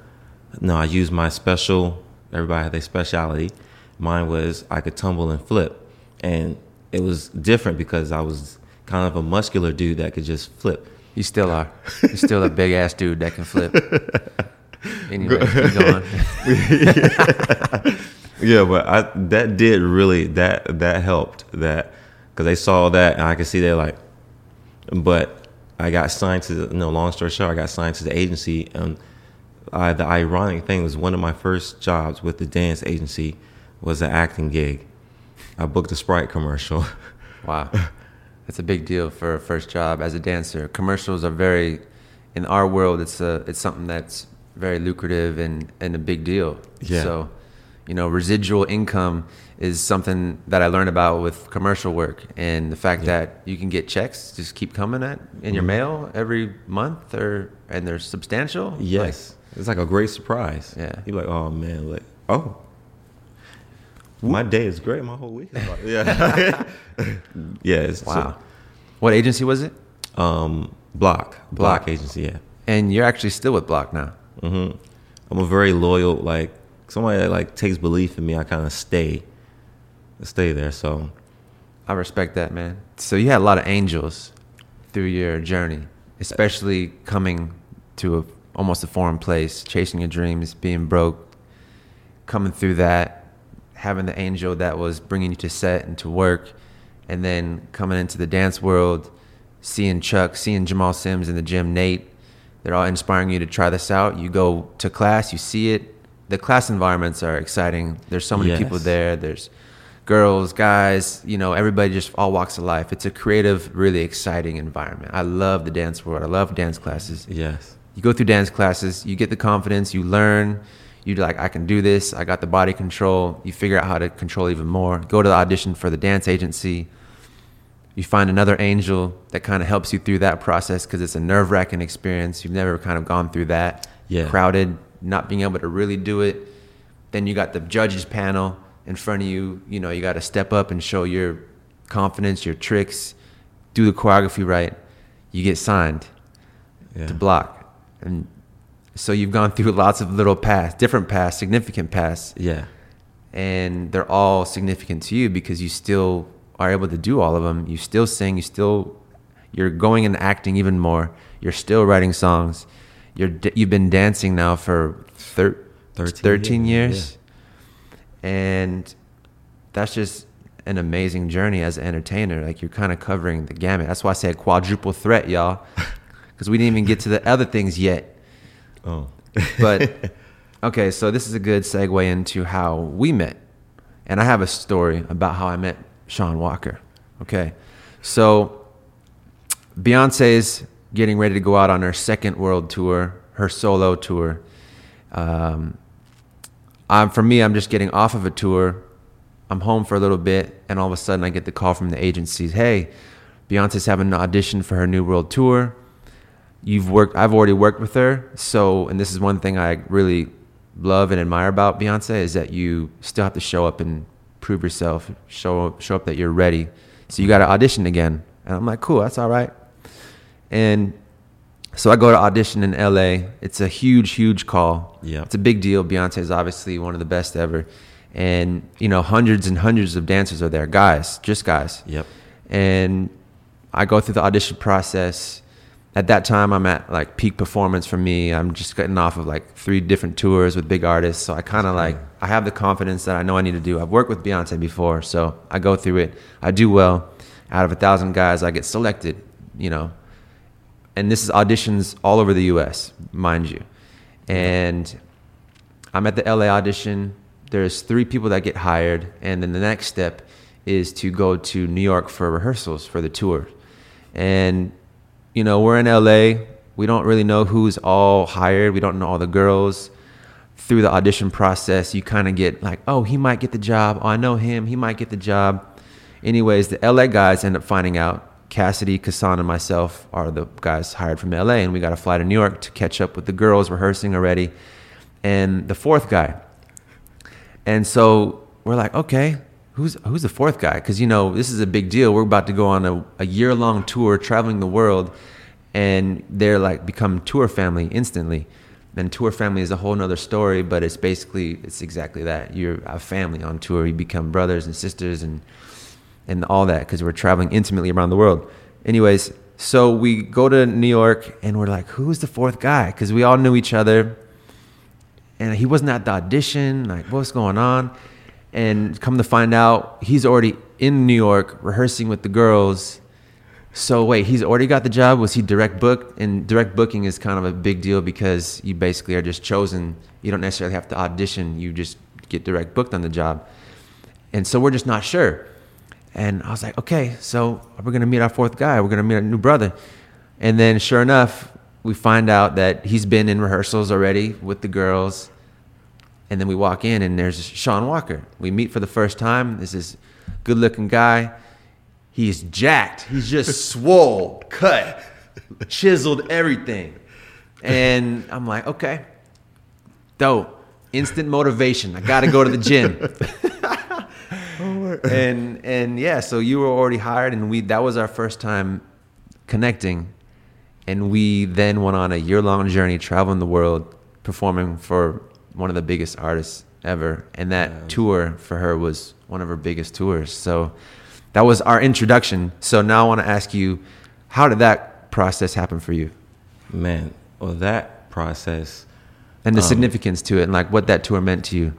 no, I used my special, everybody had their speciality. Mine was I could tumble and flip, and it was different because I was kind of a muscular dude that could just flip. You still are. You're still a big-ass dude that can flip. Anyway, keep going. Yeah, but I, that did really, that that helped, that because they saw that, and I could see they're like, but I got signed to, the, no, long story short, I got signed to the agency, and I, the ironic thing was one of my first jobs with the dance agency was an acting gig. I booked a Sprite commercial. Wow. That's a big deal for a first job as a dancer. Commercials are very, in our world, it's a, it's something that's very lucrative and, and a big deal. Yeah. So, you know, residual income is something that I learned about with commercial work. And the fact yeah. that you can get checks just keep coming at in your mm-hmm. mail every month, or and they're substantial. Yes. Like, it's like a great surprise. Yeah. You're like, oh, man, like, oh. My day is great. My whole week is like, yeah. yeah. It's, wow. So, what agency was it? Um, Block. Block. Block agency, yeah. And you're actually still with Block now. Mm-hmm. I'm a very loyal, like, somebody that, like, takes belief in me. I kind of stay, stay there, so. I respect that, man. So you had a lot of angels through your journey, especially coming to a, almost a foreign place, chasing your dreams, being broke, coming through that. Having the angel that was bringing you to set and to work, and then coming into the dance world, seeing Chuck, seeing Jamal Sims in the gym, Nate, they're all inspiring you to try this out. You go to class, you see it. The class environments are exciting. There's so many yes. people there. There's girls, guys, you know, everybody just all walks of life. It's a creative, really exciting environment. I love the dance world. I love dance classes. Yes. You go through dance classes, you get the confidence, you learn. You're like, I can do this. I got the body control. You figure out how to control even more. Go to the audition for the dance agency. You find another angel that kind of helps you through that process because it's a nerve-wracking experience. You've never kind of gone through that. Yeah. Crowded, not being able to really do it. Then you got the judges panel in front of you. You know, you got to step up and show your confidence, your tricks, do the choreography right. You get signed yeah. to Block. And so you've gone through lots of little paths, different paths, significant paths. Yeah. And they're all significant to you because you still are able to do all of them. You still sing. You still, you're going and acting even more. You're still writing songs. You're, you've been dancing now for thir- thirteen years. Yeah. And that's just an amazing journey as an entertainer. Like, you're kind of covering the gamut. That's why I say a quadruple threat, y'all, because we didn't even get to the other things yet. Oh. But, okay, so this is a good segue into how we met. And I have a story about how I met Shaun Walker. Okay, so Beyonce's getting ready to go out on her second world tour, her solo tour. Um, I'm, for me, I'm just getting off of a tour. I'm home for a little bit, and all of a sudden I get the call from the agencies. Hey, Beyonce's having an audition for her new world tour. You've worked, I've already worked with her. So, and this is one thing I really love and admire about Beyonce is that you still have to show up and prove yourself, show up, show up that you're ready. So you got to audition again. And I'm like, cool, that's all right. And so I go to audition in L A. It's a huge, huge call. Yeah. It's a big deal. Beyonce is obviously one of the best ever. And, you know, hundreds and hundreds of dancers are there. Guys, just guys. Yep. And I go through the audition process. At that time, I'm at like peak performance for me. I'm just getting off of like three different tours with big artists. So I kind of like, I have the confidence that I know I need to do. I've worked with Beyonce before, so I go through it. I do well. Out of a thousand guys, I get selected, you know. And this is auditions all over the U S, mind you. And I'm at the L A audition. There's three people that get hired. And then the next step is to go to New York for rehearsals for the tour. And you know, we're in L A. We don't really know who's all hired. We don't know all the girls. Through the audition process, you kind of get like, oh, he might get the job. Oh, I know him. He might get the job. Anyways, the L A guys end up finding out. Cassidy, Kassan, and myself are the guys hired from L A, and we got to fly to New York to catch up with the girls rehearsing already. And the fourth guy. And so we're like, okay, Who's who's the fourth guy? Because, you know, this is a big deal. We're about to go on a, a year-long tour traveling the world, and they're like become tour family instantly. Then tour family is a whole nother story, but it's basically, it's exactly that. You're a family on tour. You become brothers and sisters and and all that because we're traveling intimately around the world. Anyways, so we go to New York, and we're like, who's the fourth guy? Because we all knew each other, and he wasn't at the audition. Like, what's going on? And come to find out, he's already in New York rehearsing with the girls. So wait, he's already got the job? Was he direct booked? And direct booking is kind of a big deal because you basically are just chosen. You don't necessarily have to audition. You just get direct booked on the job. And so we're just not sure. And I was like, okay, so we're going to meet our fourth guy. We're going to meet our new brother. And then sure enough, we find out that he's been in rehearsals already with the girls. And then we walk in, and there's Shaun Walker. We meet for the first time. This is good-looking guy. He's jacked. He's just swole, cut, chiseled, everything. And I'm like, okay, dope. Instant motivation. I got to go to the gym. and and yeah, so you were already hired, and we that was our first time connecting. And we then went on a year-long journey traveling the world, performing for one of the biggest artists ever. And that yeah. tour for her was one of her biggest tours. So that was our introduction. So now I want to ask you, how did that process happen for you? Man, well, that process. And the um, significance to it and like what that tour meant to you.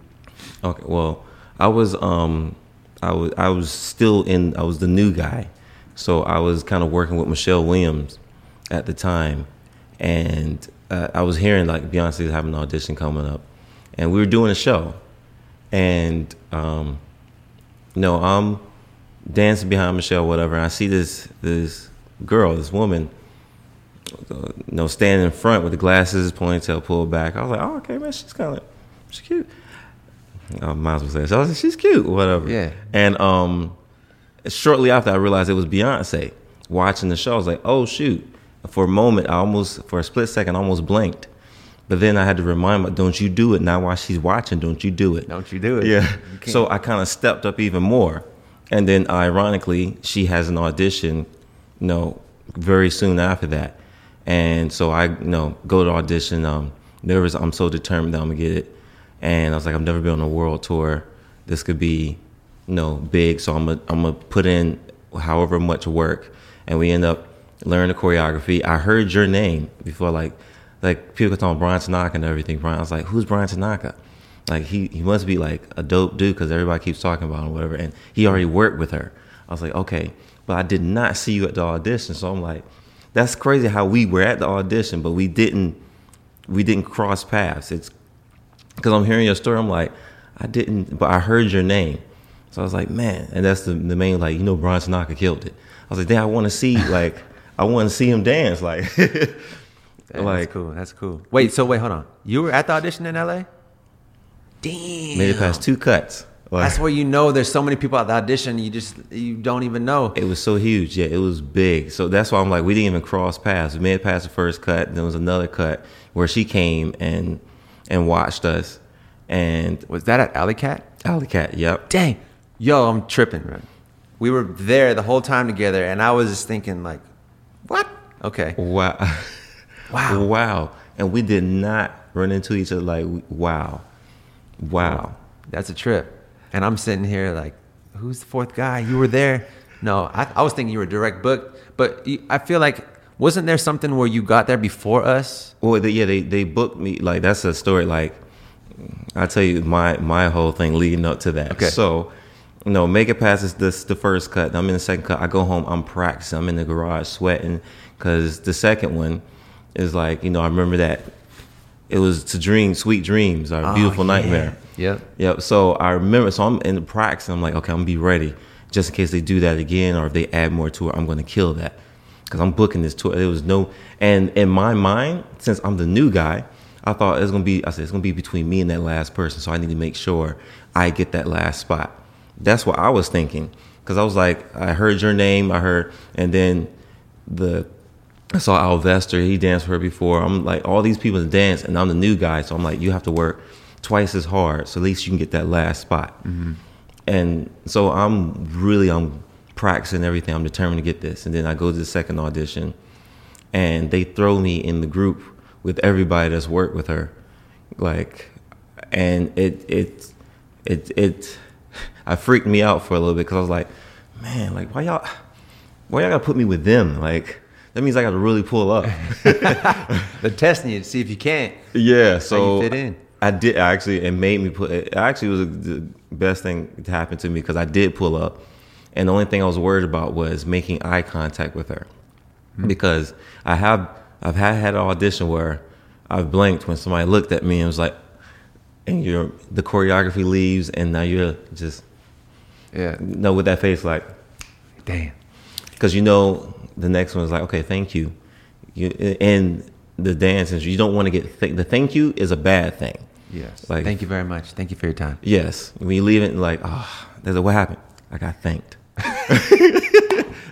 Okay, well, I was, um, I was, I was still in, I was the new guy. So I was kind of working with Michelle Williams at the time. And uh, I was hearing like Beyonce's having an audition coming up. And we were doing a show, and um, you know, I'm dancing behind Michelle, whatever. And I see this this girl, this woman, you know, standing in front with the glasses, ponytail pulled back. I was like, oh, okay, man, she's kind of, she's cute. I might as well say it. So I was like, she's cute, whatever. Yeah. And um, shortly after, I realized it was Beyonce watching the show. I was like, oh shoot! For a moment, I almost, for a split second, I almost blinked. But then I had to remind myself, don't you do it now while she's watching, don't you do it. Don't you do it. Yeah. So I kind of stepped up even more. And then ironically, she has an audition, you know, very soon after that. And so I, you know, go to audition, um, nervous, I'm so determined that I'm going to get it. And I was like, I've never been on a world tour. This could be, you know, big. So I'm going I'm to put in however much work. And we end up learning the choreography. I heard your name before, like, Like, people were talking Brian Tanaka and everything. Brian, I was like, who's Brian Tanaka? Like, he, he must be, like, a dope dude because everybody keeps talking about him or whatever. And he already worked with her. I was like, okay. But I did not see you at the audition. So I'm like, that's crazy how we were at the audition, but we didn't we didn't cross paths. It's because I'm hearing your story. I'm like, I didn't, but I heard your name. So I was like, man. And that's the, the main, like, you know, Brian Tanaka killed it. I was like, damn, I want to see, like, I want to see him dance, like. Damn, like, that's cool. That's cool. Wait, so wait, hold on. You were at the audition in L A? Damn. Made it past two cuts. Like, that's where you know there's so many people at the audition, you just, you don't even know. It was so huge. Yeah, it was big. So that's why I'm like, we didn't even cross paths. We made it past the first cut. There was another cut where she came and and watched us. And was that at Alley Cat? Alley Cat, yep. Dang. Yo, I'm tripping. Right. We were there the whole time together, and I was just thinking like, what? Okay. Wow. Wow. Wow. And we did not run into each other like, wow. Wow. That's a trip. And I'm sitting here like, who's the fourth guy? You were there. No, I, I was thinking you were direct booked. But I feel like, wasn't there something where you got there before us? Well, they, yeah, they, they booked me. Like, that's a story. Like, I tell you my, my whole thing leading up to that. Okay. So, you know, make it past this, this the first cut. I'm in the second cut. I go home. I'm practicing. I'm in the garage sweating because the second one, is like, you know, I remember that it was to dream, sweet dreams, our oh, beautiful yeah. nightmare. Yep. Yep. So I remember, so I'm in the practice and I'm like, okay, I'm gonna be ready just in case they do that again or if they add more to it, I'm gonna kill that because I'm booking this tour. There was no, and in my mind, since I'm the new guy, I thought it's gonna be, I said, it's gonna be between me and that last person. So I need to make sure I get that last spot. That's what I was thinking because I was like, I heard your name, I heard, and then the, I saw Al Vester, he danced for her before. I'm like, all these people dance, and I'm the new guy. So I'm like, you have to work twice as hard, so at least you can get that last spot. Mm-hmm. And so I'm really, I'm practicing everything. I'm determined to get this. And then I go to the second audition and they throw me in the group with everybody that's worked with her. Like, and it, it, it, it, I freaked me out for a little bit because I was like, man, like, why y'all, why y'all gotta put me with them? Like, that means I gotta really pull up. They're testing you to see if you can. Yeah, so you fit in. I did actually, it made me put, it actually was the best thing to happen to me because I did pull up. And the only thing I was worried about was making eye contact with her. Mm-hmm. Because I have, I've had, had an audition where I've blinked when somebody looked at me and was like, and you're, the choreography leaves and now you're just, yeah, you know, with that face like, damn. Because you know, the next one is like, okay, thank you. you and the dance, you don't want to get, th- the thank you is a bad thing. Yes. Like, thank you very much. Thank you for your time. Yes. When you leave it and like, oh, there's a, what happened? I got thanked.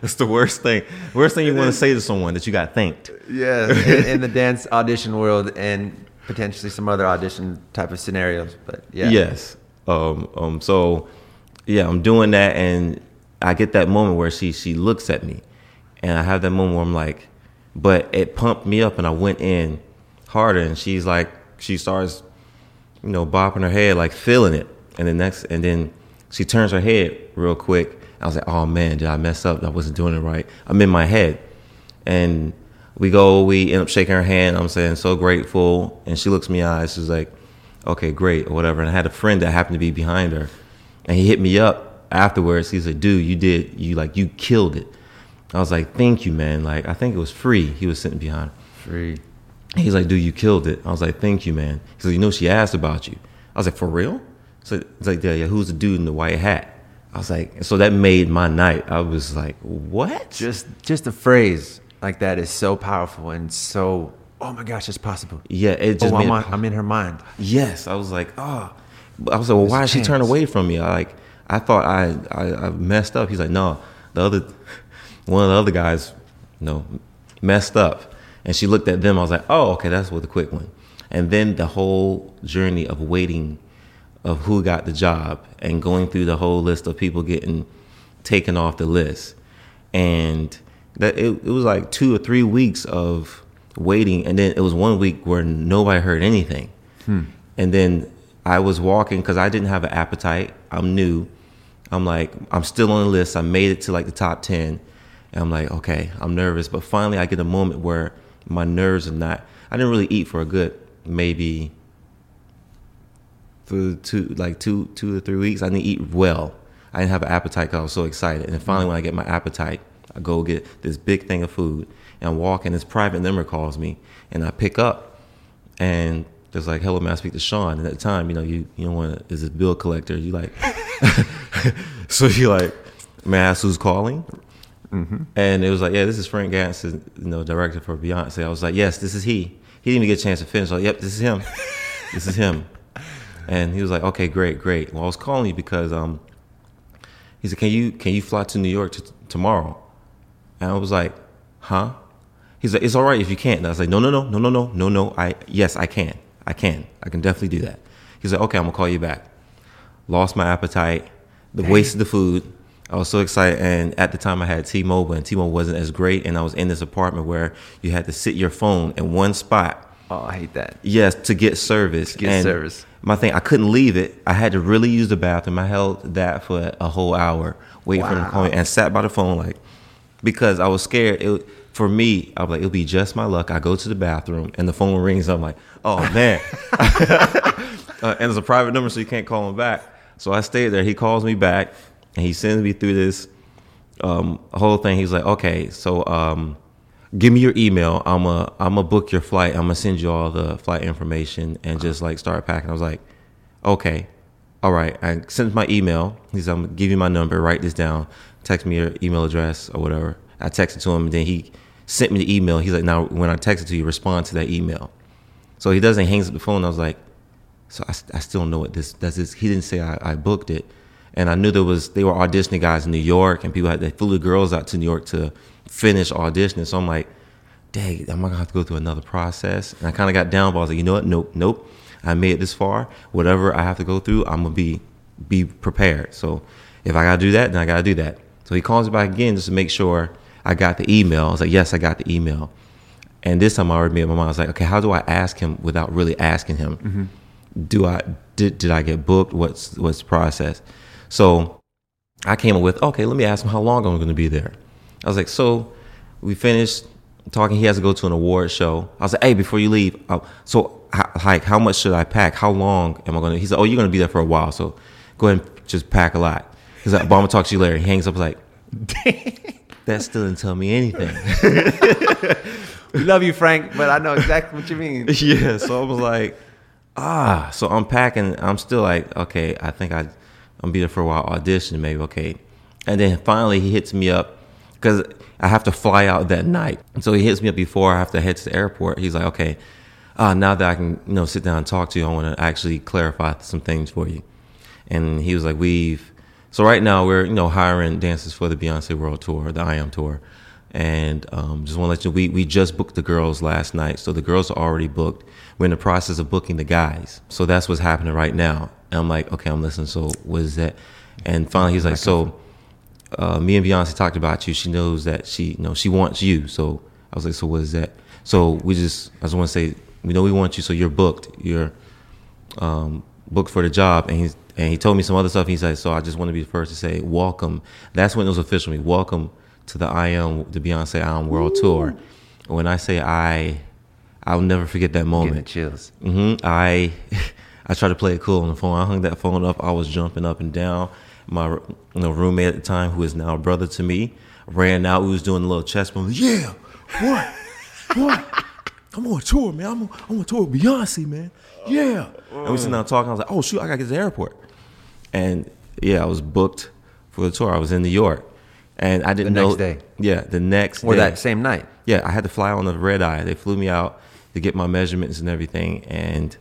That's the worst thing. Worst thing you want to say to someone, that you got thanked. Yeah. In, in the dance audition world and potentially some other audition type of scenarios, but yeah. Yes. Um, um, so yeah, I'm doing that and I get that moment where she, she looks at me and I have that moment where I'm like, but it pumped me up and I went in harder and she's like, she starts, you know, bopping her head, like feeling it. And the next, and then she turns her head real quick. I was like, oh man, did I mess up? I wasn't doing it right. I'm in my head. And we go, we end up shaking her hand. I'm saying, so grateful. And she looks me in the eyes. She's like, okay, great, or whatever. And I had a friend that happened to be behind her. And he hit me up afterwards. He's like, dude, you did, you like, you killed it. I was like, thank you, man. Like, I think it was Free. He was sitting behind her. Free. He's like, dude, you killed it. I was like, thank you, man. He's like, you know, she asked about you. I was like, for real? So it's like, yeah, yeah, who's the dude in the white hat? I was like, so that made my night. I was like, what? Just just a phrase like that is so powerful and so, oh my gosh, it's possible. Yeah, it just oh, made I'm, it I'm in her mind. Yes, I was like, oh. I was like, well, There's why did she turn away from me? I like, I thought I, I I messed up. He's like, no, the other, one of the other guys, you know, messed up. And she looked at them. I was like, oh, okay, that's what the quick one. And then the whole journey of waiting of who got the job and going through the whole list of people getting taken off the list. And that it, it was like two or three weeks of waiting. And then it was one week where nobody heard anything. Hmm. And then I was walking because I didn't have an appetite. I'm new. I'm like, I'm still on the list. I made it to like the top ten. And I'm like, okay, I'm nervous. But finally I get a moment where my nerves are not, I didn't really eat for a good maybe for two, like two, two or three weeks, I didn't eat well. I didn't have an appetite because I was so excited. And then finally, when I get my appetite, I go get this big thing of food and I walk and this private number calls me and I pick up and there's like, hello, may I speak to Shaun? And at the time, you know, you, you don't want to, is this bill collector? You like, so you like, may I ask who's calling? Mm-hmm. And it was like, yeah, this is Frank Gatson, you know, director for Beyonce. I was like, yes, this is he. He didn't even get a chance to finish. I was like, yep, this is him. This is him. And he was like, okay, great, great. Well, I was calling you because um, he said, can you can you fly to New York t- tomorrow? And I was like, huh? He's like, it's all right if you can't. And I was like, no, no, no, no, no, no, no, no. I yes, I can. I can. I can definitely do that. He's like, okay, I'm gonna call you back. Lost my appetite. The Dang. Wasted the food. I was so excited. And at the time I had T-Mobile and T-Mobile wasn't as great. And I was in this apartment where you had to sit your phone in one spot. Oh, I hate that. Yes, to get service. To get and service. My thing, I couldn't leave it. I had to really use the bathroom. I held that for a whole hour waiting wow. for them to call me and sat by the phone like, because I was scared. It, for me, I was like, it'll be just my luck. I go to the bathroom and the phone rings. I'm like, oh man. uh, and it's a private number so you can't call him back. So I stayed there. He calls me back. And he sends me through this um, whole thing. He's like, okay, so um, give me your email. I'm going to book your flight. I'm going to send you all the flight information and just like start packing. I was like, okay, all right. I sent my email. He said, I'm going to give you my number. Write this down. Text me your email address or whatever. I texted to him. And then he sent me the email. He's like, now when I text it to you, respond to that email. So he doesn't hang up the phone. I was like, so I, I still don't know what this, that's this. He didn't say I, I booked it. And I knew there was, they were auditioning guys in New York and people had, they flew the girls out to New York to finish auditioning. So I'm like, dang, am I going to have to go through another process? And I kind of got down, but I was like, you know what? Nope, nope. I made it this far. Whatever I have to go through, I'm going to be be prepared. So if I got to do that, then I got to do that. So he calls me back again just to make sure I got the email. I was like, yes, I got the email. And this time I already made my mind. I was like, okay, how do I ask him without really asking him? Mm-hmm. Do I did did I get booked? What's what's the process? So I came up with, okay, let me ask him how long I'm going to be there. I was like, so we finished talking. He has to go to an award show. I was like, hey, before you leave, uh, so how, like, how much should I pack? How long am I going to? He said, oh, you're going to be there for a while, so go ahead and just pack a lot. He's like, Obama, talk to you later. He hangs up like, dang. That still didn't tell me anything. We love you, Frank, but I know exactly what you mean. Yeah, so I was like, ah, so I'm packing. I'm still like, okay, I think I, I'm going to be there for a while, audition maybe, okay. And then finally he hits me up because I have to fly out that night. And so he hits me up before I have to head to the airport. He's like, okay, uh, now that I can you know sit down and talk to you, I want to actually clarify some things for you. And he was like, we've, so right now we're you know hiring dancers for the Beyoncé World Tour, the I Am Tour. And um, just want to let you know, we, we just booked the girls last night. So the girls are already booked. We're in the process of booking the guys. So that's what's happening right now. And I'm like, okay, I'm listening. So what is that? And finally he's like, so uh, me and Beyonce talked about you. She knows that she, you know, she wants you. So I was like, so what is that? So we just, I just want to say, we know we want you. So you're booked. You're um, booked for the job. And he's, and he told me some other stuff. He's like, so I just want to be the first to say, welcome. That's when it was official. We welcome to the I Am, the Beyonce I Am World Ooh. Tour. When I say I, I'll never forget that moment. Getting chills. Mm-hmm. I, I tried to play it cool on the phone. I hung that phone up. I was jumping up and down. My you know, roommate at the time, who is now a brother to me, ran out. We was doing a little chest bump. Yeah, what, what? I'm on a tour, man. I'm on, I'm on a tour with Beyonce, man. Yeah. Uh, and we sitting down talking. I was like, oh shoot, I gotta get to the airport. And yeah, I was booked for the tour. I was in New York. And I didn't know. The next know, day. Yeah, the next or day. Or that same night. Yeah, I had to fly on the red eye. They flew me out to get my measurements and everything. And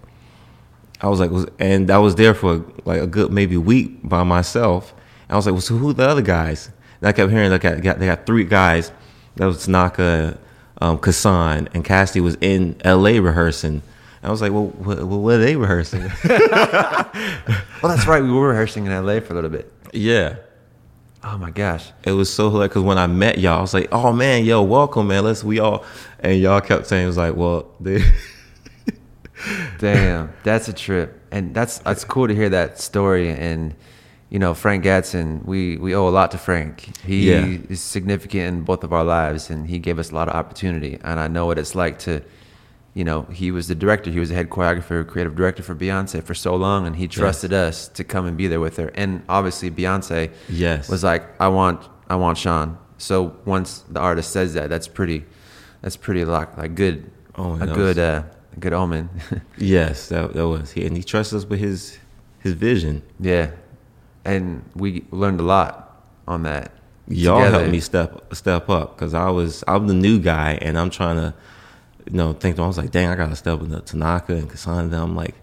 I was like, was, and I was there for like a good maybe week by myself. And I was like, well, so who are the other guys? And I kept hearing like I got, they got three guys. That was Tanaka, um, Kassan, and Cassidy was in L A rehearsing. I was like, well, what, what are they rehearsing? Well, that's right. We were rehearsing in L A for a little bit. Yeah. Oh my gosh! It was so hilarious because when I met y'all, I was like, "Oh man, yo, welcome, man. Let's we all." And y'all kept saying, "It was like, well, they... damn, that's a trip." And that's that's cool to hear that story. And you know, Frank Gatson, we we owe a lot to Frank. He yeah. is significant in both of our lives, and he gave us a lot of opportunity. And I know what it's like to, you know, he was the director, he was the head choreographer, creative director for Beyonce for so long, and he trusted yes. us to come and be there with her. And obviously Beyonce yes. was like, I want I want Shaun. So once the artist says that, that's pretty that's pretty like, like good oh, a good was, uh, a good omen. Yes, that that was he and he trusted us with his his vision. Yeah. And we learned a lot on that. Y'all together. Helped me step step up because I was I'm the new guy and I'm trying to You know, think to I was like, dang, I gotta step into Tanaka and Kassan. I'm like,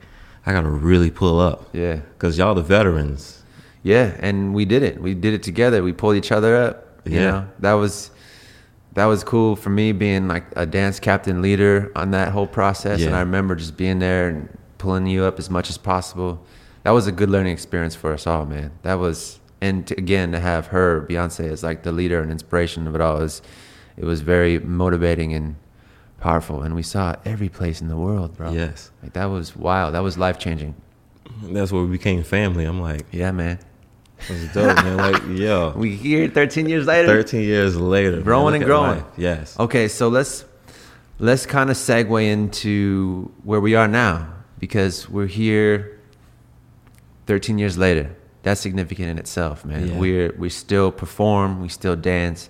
I gotta really pull up, yeah, because y'all the veterans, yeah. And we did it. We did it together. We pulled each other up. Yeah, you know, that was that was cool for me being like a dance captain leader on that whole process. Yeah. And I remember just being there and pulling you up as much as possible. That was a good learning experience for us all, man. That was, and to, again, to have her Beyonce as like the leader and inspiration of it all is, it was very motivating and powerful, and we saw every place in the world, bro. Yes, like that was wild. That was life changing. That's where we became family. I'm like, yeah, man, that was dope, man. Like, yo, we here thirteen years later. thirteen years later, growing and growing. Yes. Okay, so let's let's kind of segue into where we are now because we're here thirteen years later. That's significant in itself, man. Yeah. We're we still perform, we still dance,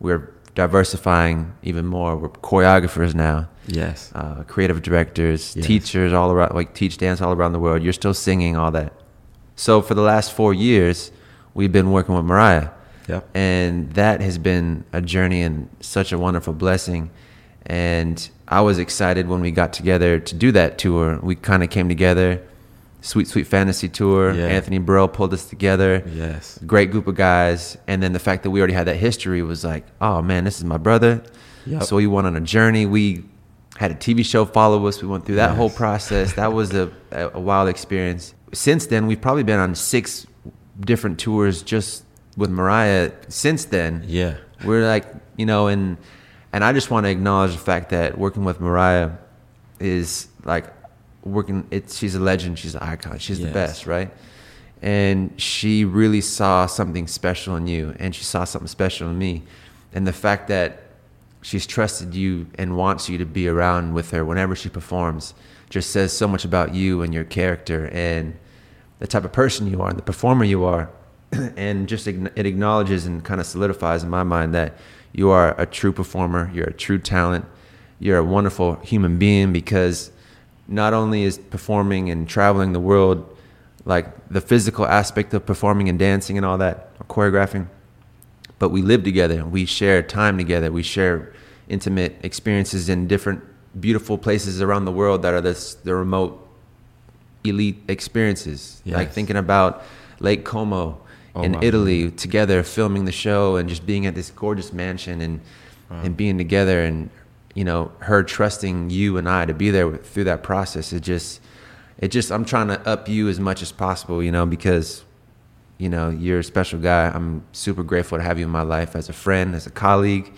we're diversifying even more. We're choreographers now. Yes. Uh, creative directors, yes. teachers all around, like teach dance all around the world. You're still singing, all that. So for the last four years, we've been working with Mariah. Yep. And that has been a journey and such a wonderful blessing. And I was excited when we got together to do that tour. We kind of came together. Sweet Sweet Fantasy Tour. Yeah. Anthony Burrell pulled us together. Yes. Great group of guys. And then the fact that we already had that history was like, oh man, this is my brother. Yep. So we went on a journey. We had a T V show follow us. We went through that yes. whole process. That was a, a wild experience. Since then, we've probably been on six different tours just with Mariah since then. Yeah. We're like, you know, and and I just want to acknowledge the fact that working with Mariah is like working, it's, she's a legend, she's an icon, she's yes. the best, right? And she really saw something special in you, and she saw something special in me. And the fact that she's trusted you and wants you to be around with her whenever she performs just says so much about you and your character and the type of person you are and the performer you are. And just it acknowledges and kind of solidifies in my mind that you are a true performer, you're a true talent, you're a wonderful human being, because not only is performing and traveling the world, like the physical aspect of performing and dancing and all that, or choreographing, but we live together, we share time together, we share intimate experiences in different beautiful places around the world that are this, the remote elite experiences. Yes. Like thinking about Lake Como, Oh, in wow. Italy together, filming the show and just being at this gorgeous mansion and wow. and being together, and you know, her trusting you and I to be there through that process. It just it just I'm trying to up you as much as possible, you know, because you know, you're a special guy. I'm super grateful to have you in my life as a friend, as a colleague.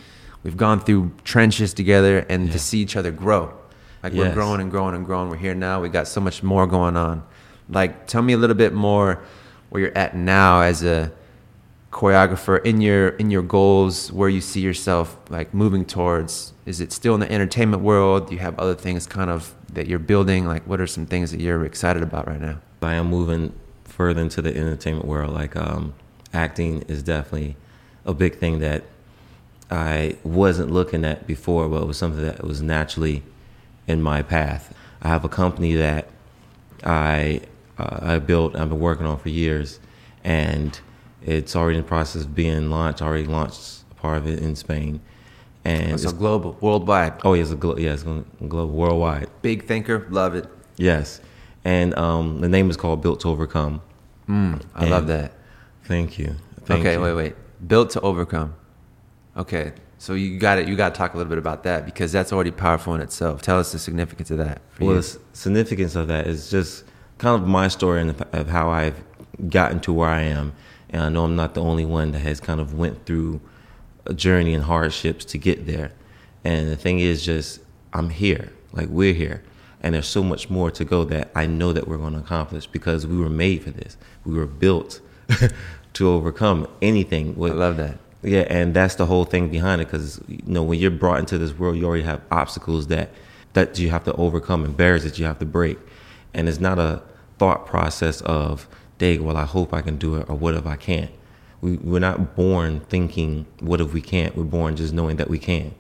We've gone through trenches together, and yeah. to see each other grow. Like yes. we're growing and growing and growing. We're here now. We got so much more going on. Like, tell me a little bit more where you're at now as a choreographer, in your in your goals, where you see yourself like moving towards. Is it still in the entertainment world? Do you have other things kind of that you're building? Like, what are some things that you're excited about right now? I am moving further into the entertainment world. Like um, acting is definitely a big thing that I wasn't looking at before, but it was something that was naturally in my path. I have a company that I Uh, I built, I've been working on for years, and it's already in the process of being launched, already launched a part of it in Spain. And oh, so it's a global, worldwide. Oh, yeah, it's, a glo- yeah, it's going global, worldwide. Big thinker, love it. Yes. And um, the name is called Built to Overcome. Mm, I and love that. Thank you. Thank okay, you. wait, wait. Built to Overcome. Okay, so you got it. You got to talk a little bit about that, because that's already powerful in itself. Tell us the significance of that. For well, you. The significance of that is just kind of my story and of how I've gotten to where I am. And I know I'm not the only one that has kind of went through a journey and hardships to get there. And the thing is, just I'm here, like we're here, and there's so much more to go that I know that we're going to accomplish, because we were made for this. We were built to overcome anything. I love that. Yeah, and that's the whole thing behind it, because you know, when you're brought into this world, you already have obstacles that that you have to overcome and barriers that you have to break. And it's not a thought process of, dang, well, I hope I can do it, or what if I can't? We, we're not born thinking, what if we can't? We're born just knowing that we can.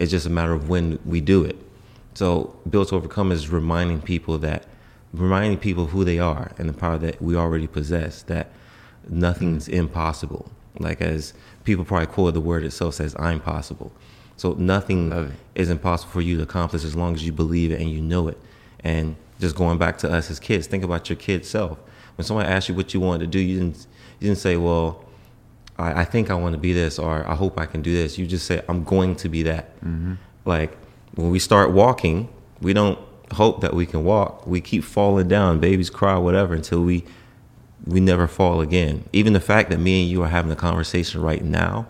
It's just a matter of when we do it. So Built to Overcome is reminding people that, reminding people who they are and the power that we already possess, that nothing's impossible. Like, as people probably quote the word itself, says, I'm possible. So nothing is impossible for you to accomplish as long as you believe it and you know it. And just going back to us as kids, think about your kid self. When someone asks you what you wanted to do, you didn't you didn't say, well, I, I think I want to be this, or I hope I can do this. You just say, I'm going to be that. Mm-hmm. Like, when we start walking, we don't hope that we can walk. We keep falling down, babies cry, whatever, until we we never fall again. Even the fact that me and you are having a conversation right now,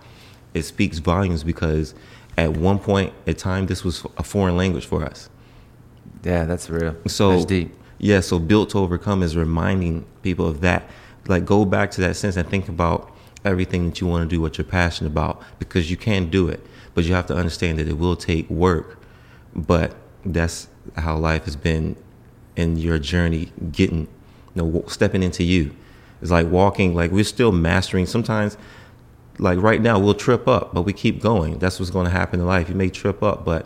it speaks volumes, because at one point in time, this was a foreign language for us. Yeah, that's real. So that's deep. Yeah, so Built to Overcome is reminding people of that. Like, go back to that sense and think about everything that you want to do, what you're passionate about, because you can do it. But you have to understand that it will take work. But that's how life has been in your journey, getting, you know, stepping into you. It's like walking, like we're still mastering. Sometimes, like right now, we'll trip up, but we keep going. That's what's going to happen in life. You may trip up, but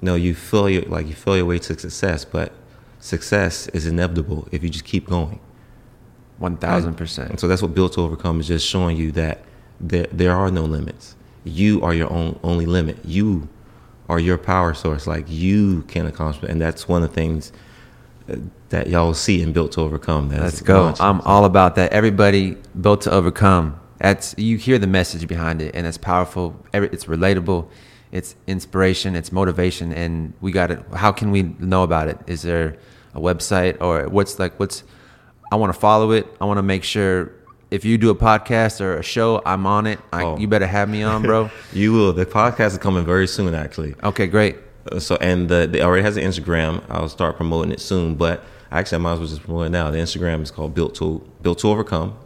no, you feel your like you feel your way to success, but success is inevitable if you just keep going. One thousand percent. And so that's what Built to Overcome is, just showing you that there there are no limits. You are your own only limit. You are your power source. Like, you can accomplish it, and that's one of the things that y'all see in Built to Overcome. Let's go. Launching. I'm all about that. Everybody, Built to Overcome. That's, you hear the message behind it, and it's powerful. Every, it's relatable. it's inspiration, it's motivation, and we got it. How can we know about it? Is there a website or what's like, what's, I want to follow it. I want to make sure if you do a podcast or a show, I'm on it. I, oh. You better have me on, bro. You will. The podcast is coming very soon, actually. Okay, great. Uh, so, and the, it already has an Instagram. I'll start promoting it soon, but actually I might as well just promote it now. The Instagram is called Built to, Built to Overcome.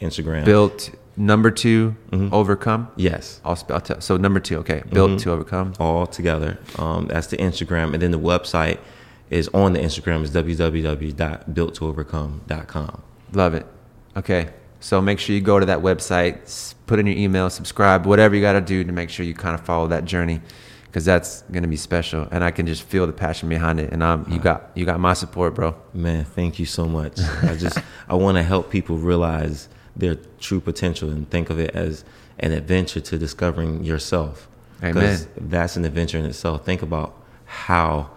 Instagram. Built number two, mm-hmm. Overcome? Yes. I'll spell t- So number two, okay. Built mm-hmm. to Overcome. All together. Um, that's the Instagram. And then the website is on the Instagram is w w w dot built to overcome dot com. Love it. Okay. So make sure you go to that website, put in your email, subscribe, whatever you got to do to make sure you kind of follow that journey, because that's going to be special. And I can just feel the passion behind it. And I'm, you got you got my support, bro. Man, thank you so much. I just I want to help people realize their true potential and think of it as an adventure to discovering yourself. Amen. That's an adventure in itself. Think about how,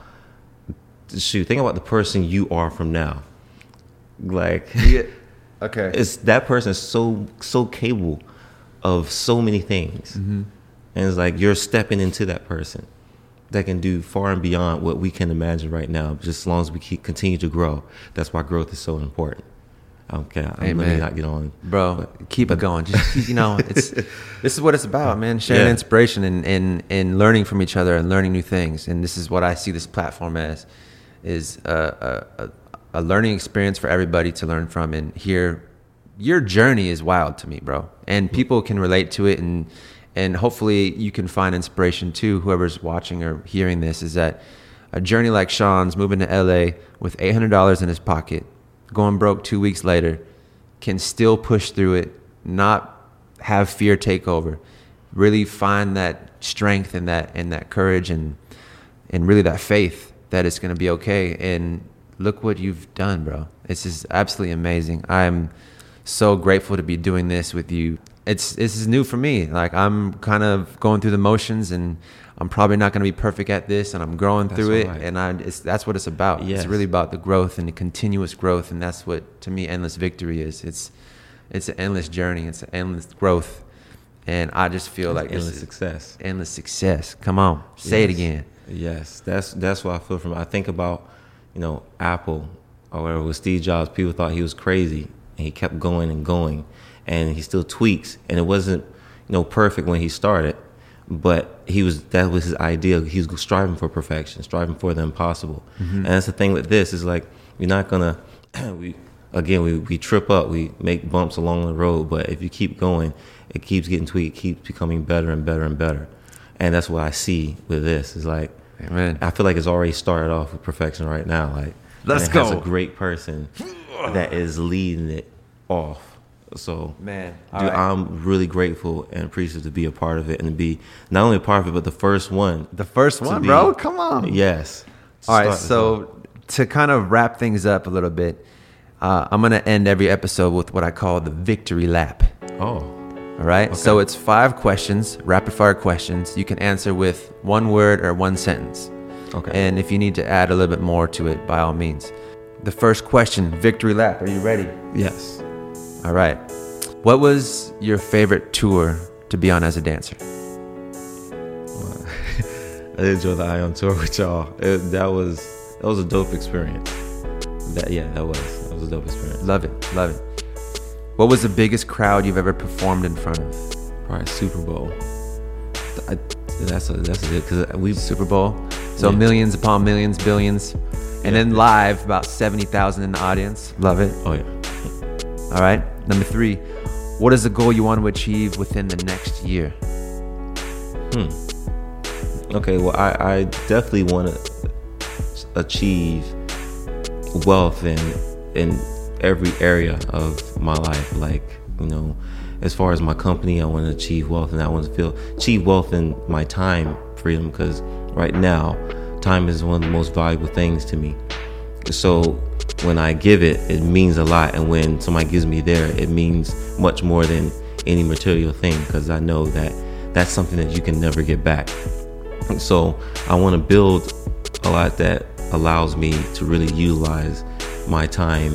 shoot, think about the person you are from now. Like, yeah. Okay, it's that person is so so capable of so many things, mm-hmm. and it's like you're stepping into that person that can do far and beyond what we can imagine right now. Just as long as we keep continue to grow, that's why growth is so important. Okay, I'm hey, letting not get on, bro. But, keep but, it going. Just you know, it's this is what it's about, man. Sharing yeah. inspiration and, and and learning from each other and learning new things. And this is what I see this platform as is a. a, a a learning experience for everybody to learn from, and here your journey is wild to me, bro, and people can relate to it, and and hopefully you can find inspiration too, whoever's watching or hearing this, is that a journey like Shaun's moving to L A with eight hundred dollars in his pocket, going broke two weeks later, can still push through it, not have fear take over, really find that strength and that and that courage and and really that faith that it's going to be okay. And look what you've done, bro. It's just absolutely amazing. I'm so grateful to be doing this with you. It's this is new for me. Like, I'm kind of going through the motions, and I'm probably not going to be perfect at this, and I'm growing that's through it. Right. And I, it's, that's what it's about. Yes. It's really about the growth and the continuous growth, and that's what, to me, Endless Victory is. It's it's an endless journey. It's an endless growth. And I just feel like endless this success. Endless success. Come on. Say yes. it again. Yes. That's, that's what I feel from it. I think about... you know, Apple or whatever with Steve Jobs, people thought he was crazy, and he kept going and going, and he still tweaks, and it wasn't, you know, perfect when he started, but he was, that was his idea. He was striving for perfection, striving for the impossible. Mm-hmm. And that's the thing with this is like, you're not gonna, we again, we, we trip up, we make bumps along the road, but if you keep going, it keeps getting tweaked, it keeps becoming better and better and better. And that's what I see with this is like, Amen. I feel like it's already started off with perfection right now. Like, let's go. It's a great person that is leading it off. So, man, dude, right. I'm really grateful and appreciative to be a part of it and to be not only a part of it, but the first one. The first one, be, bro. Come on. Yes. All right. So, to kind of wrap things up a little bit, uh, I'm going to end every episode with what I call the victory lap. Oh. All right. Okay. So it's five questions, rapid fire questions. You can answer with one word or one sentence. Okay. And if you need to add a little bit more to it, by all means. The first question, victory lap. Are you ready? Yes. All right. What was your favorite tour to be on as a dancer? Well, I enjoyed the I Am Tour with y'all. It, that was that was a dope experience. That yeah, that was that was a dope experience. Love it. Love it. What was the biggest crowd you've ever performed in front of? Probably Super Bowl. I, that's a, that's it because we Super Bowl. So yeah. Millions upon millions, billions, and yeah. then live about seventy thousand in the audience. Love it. Oh yeah. All right. Number three. What is the goal you want to achieve within the next year? Hmm. Okay. Well, I, I definitely want to achieve wealth and and. every area of my life, like, you know, as far as my company, I want to achieve wealth, and I want to feel achieve wealth in my time freedom, because right now time is one of the most valuable things to me. So when I give it, it means a lot, and when somebody gives me there, it means much more than any material thing, because I know that that's something that you can never get back. So I want to build a lot that allows me to really utilize my time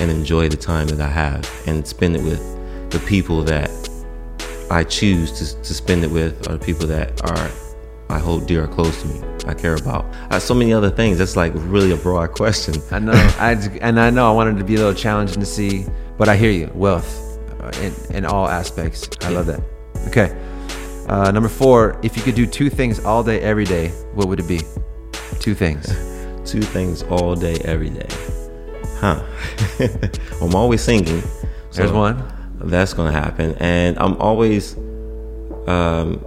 and enjoy the time that I have and spend it with the people that I choose to, to spend it with, or the people that are I hold dear or close to me, I care about. I have so many other things. That's like really a broad question. I know, I, and I know I wanted to be a little challenging to see, but I hear you. Wealth in, in all aspects. I yeah. love that. Okay. Uh, number four, if you could do two things all day, every day, what would it be? Two things. Two things all day, every day. Huh. I'm always singing. So there's one. That's going to happen. And I'm always, um,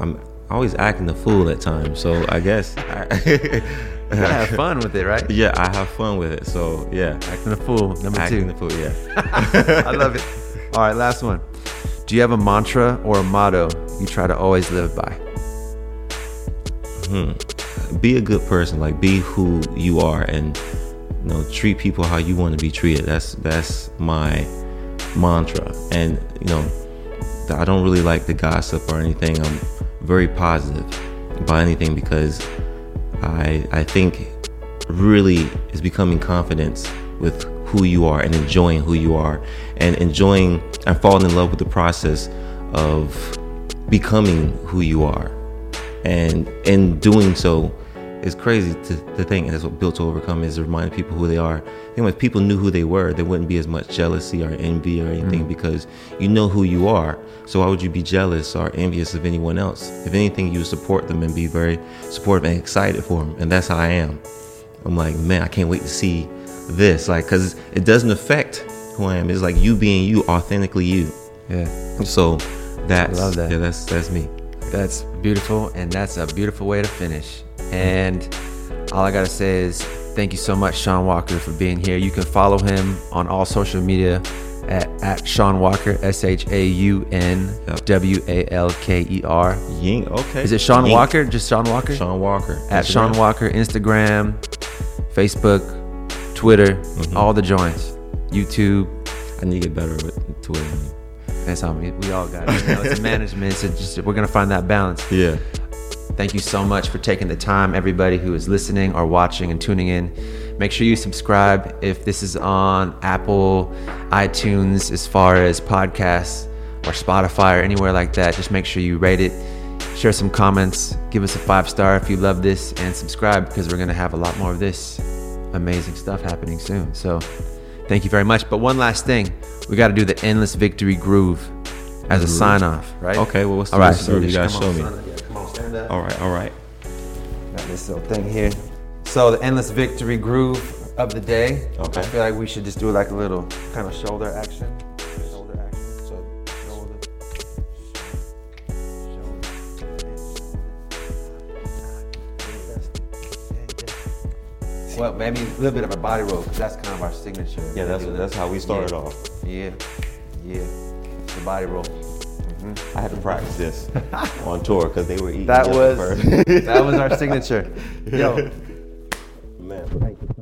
I'm always acting a fool at times. So I guess. I You gotta have fun with it, right? Yeah, I have fun with it. So, yeah. Acting a fool, number Acting two. Acting a fool, yeah. I love it. All right, last one. Do you have a mantra or a motto you try to always live by? Hmm. Be a good person. Like, be who you are, and, you know, treat people how you want to be treated. That's that's my mantra. And, you know, I don't really like the gossip or anything. I'm very positive about anything because I I think really is becoming confidence with who you are and enjoying who you are and enjoying and falling in love with the process of becoming who you are. And in doing so, it's crazy to, to think, and that's what Built to Overcome is, reminding people who they are. I think if people knew who they were, there wouldn't be as much jealousy or envy or anything mm. because you know who you are. So why would you be jealous or envious of anyone else? If anything, you support them and be very supportive and excited for them. And that's how I am. I'm like, man, I can't wait to see this. Like, because it doesn't affect who I am. It's like you being you, authentically you. Yeah. So that's, I love that. Yeah, that's, that's me. That's beautiful. And that's a beautiful way to finish. And all I gotta say is thank you so much, Shaun Walker, for being here. You can follow him on all social media at, at Shaun Walker, S H A U N W A L K E R. Ying, okay. Is it Shaun Ying. Walker? Just Shaun Walker? Shaun Walker. At Shaun Walker, Instagram, Facebook, Twitter, mm-hmm. all the joints. YouTube. I need to get better with Twitter. That's on me. We all got it. You know, it's a management. So just, we're gonna find that balance. Yeah. Thank you so much for taking the time, everybody who is listening or watching and tuning in. Make sure you subscribe if this is on Apple, iTunes, as far as podcasts or Spotify or anywhere like that. Just make sure you rate it, share some comments, give us a five star if you love this, and subscribe because we're going to have a lot more of this amazing stuff happening soon. So thank you very much. But one last thing, we got to do the Endless Victory Groove as a sign off, right? Okay, well, what's the right, groove? So you got to show me. All right, all right. Got this little thing here. So the Endless Victory Groove of the day. Okay. I feel like we should just do like a little kind of shoulder action. Shoulder action. So shoulder. Shoulder. Well, maybe a little bit of a body roll because that's kind of our signature. Yeah, that's that's how we started yeah. off. Yeah, yeah. The body roll. I had to practice this on tour because they were eating. That was first. That was our signature. Yo, man, thank you.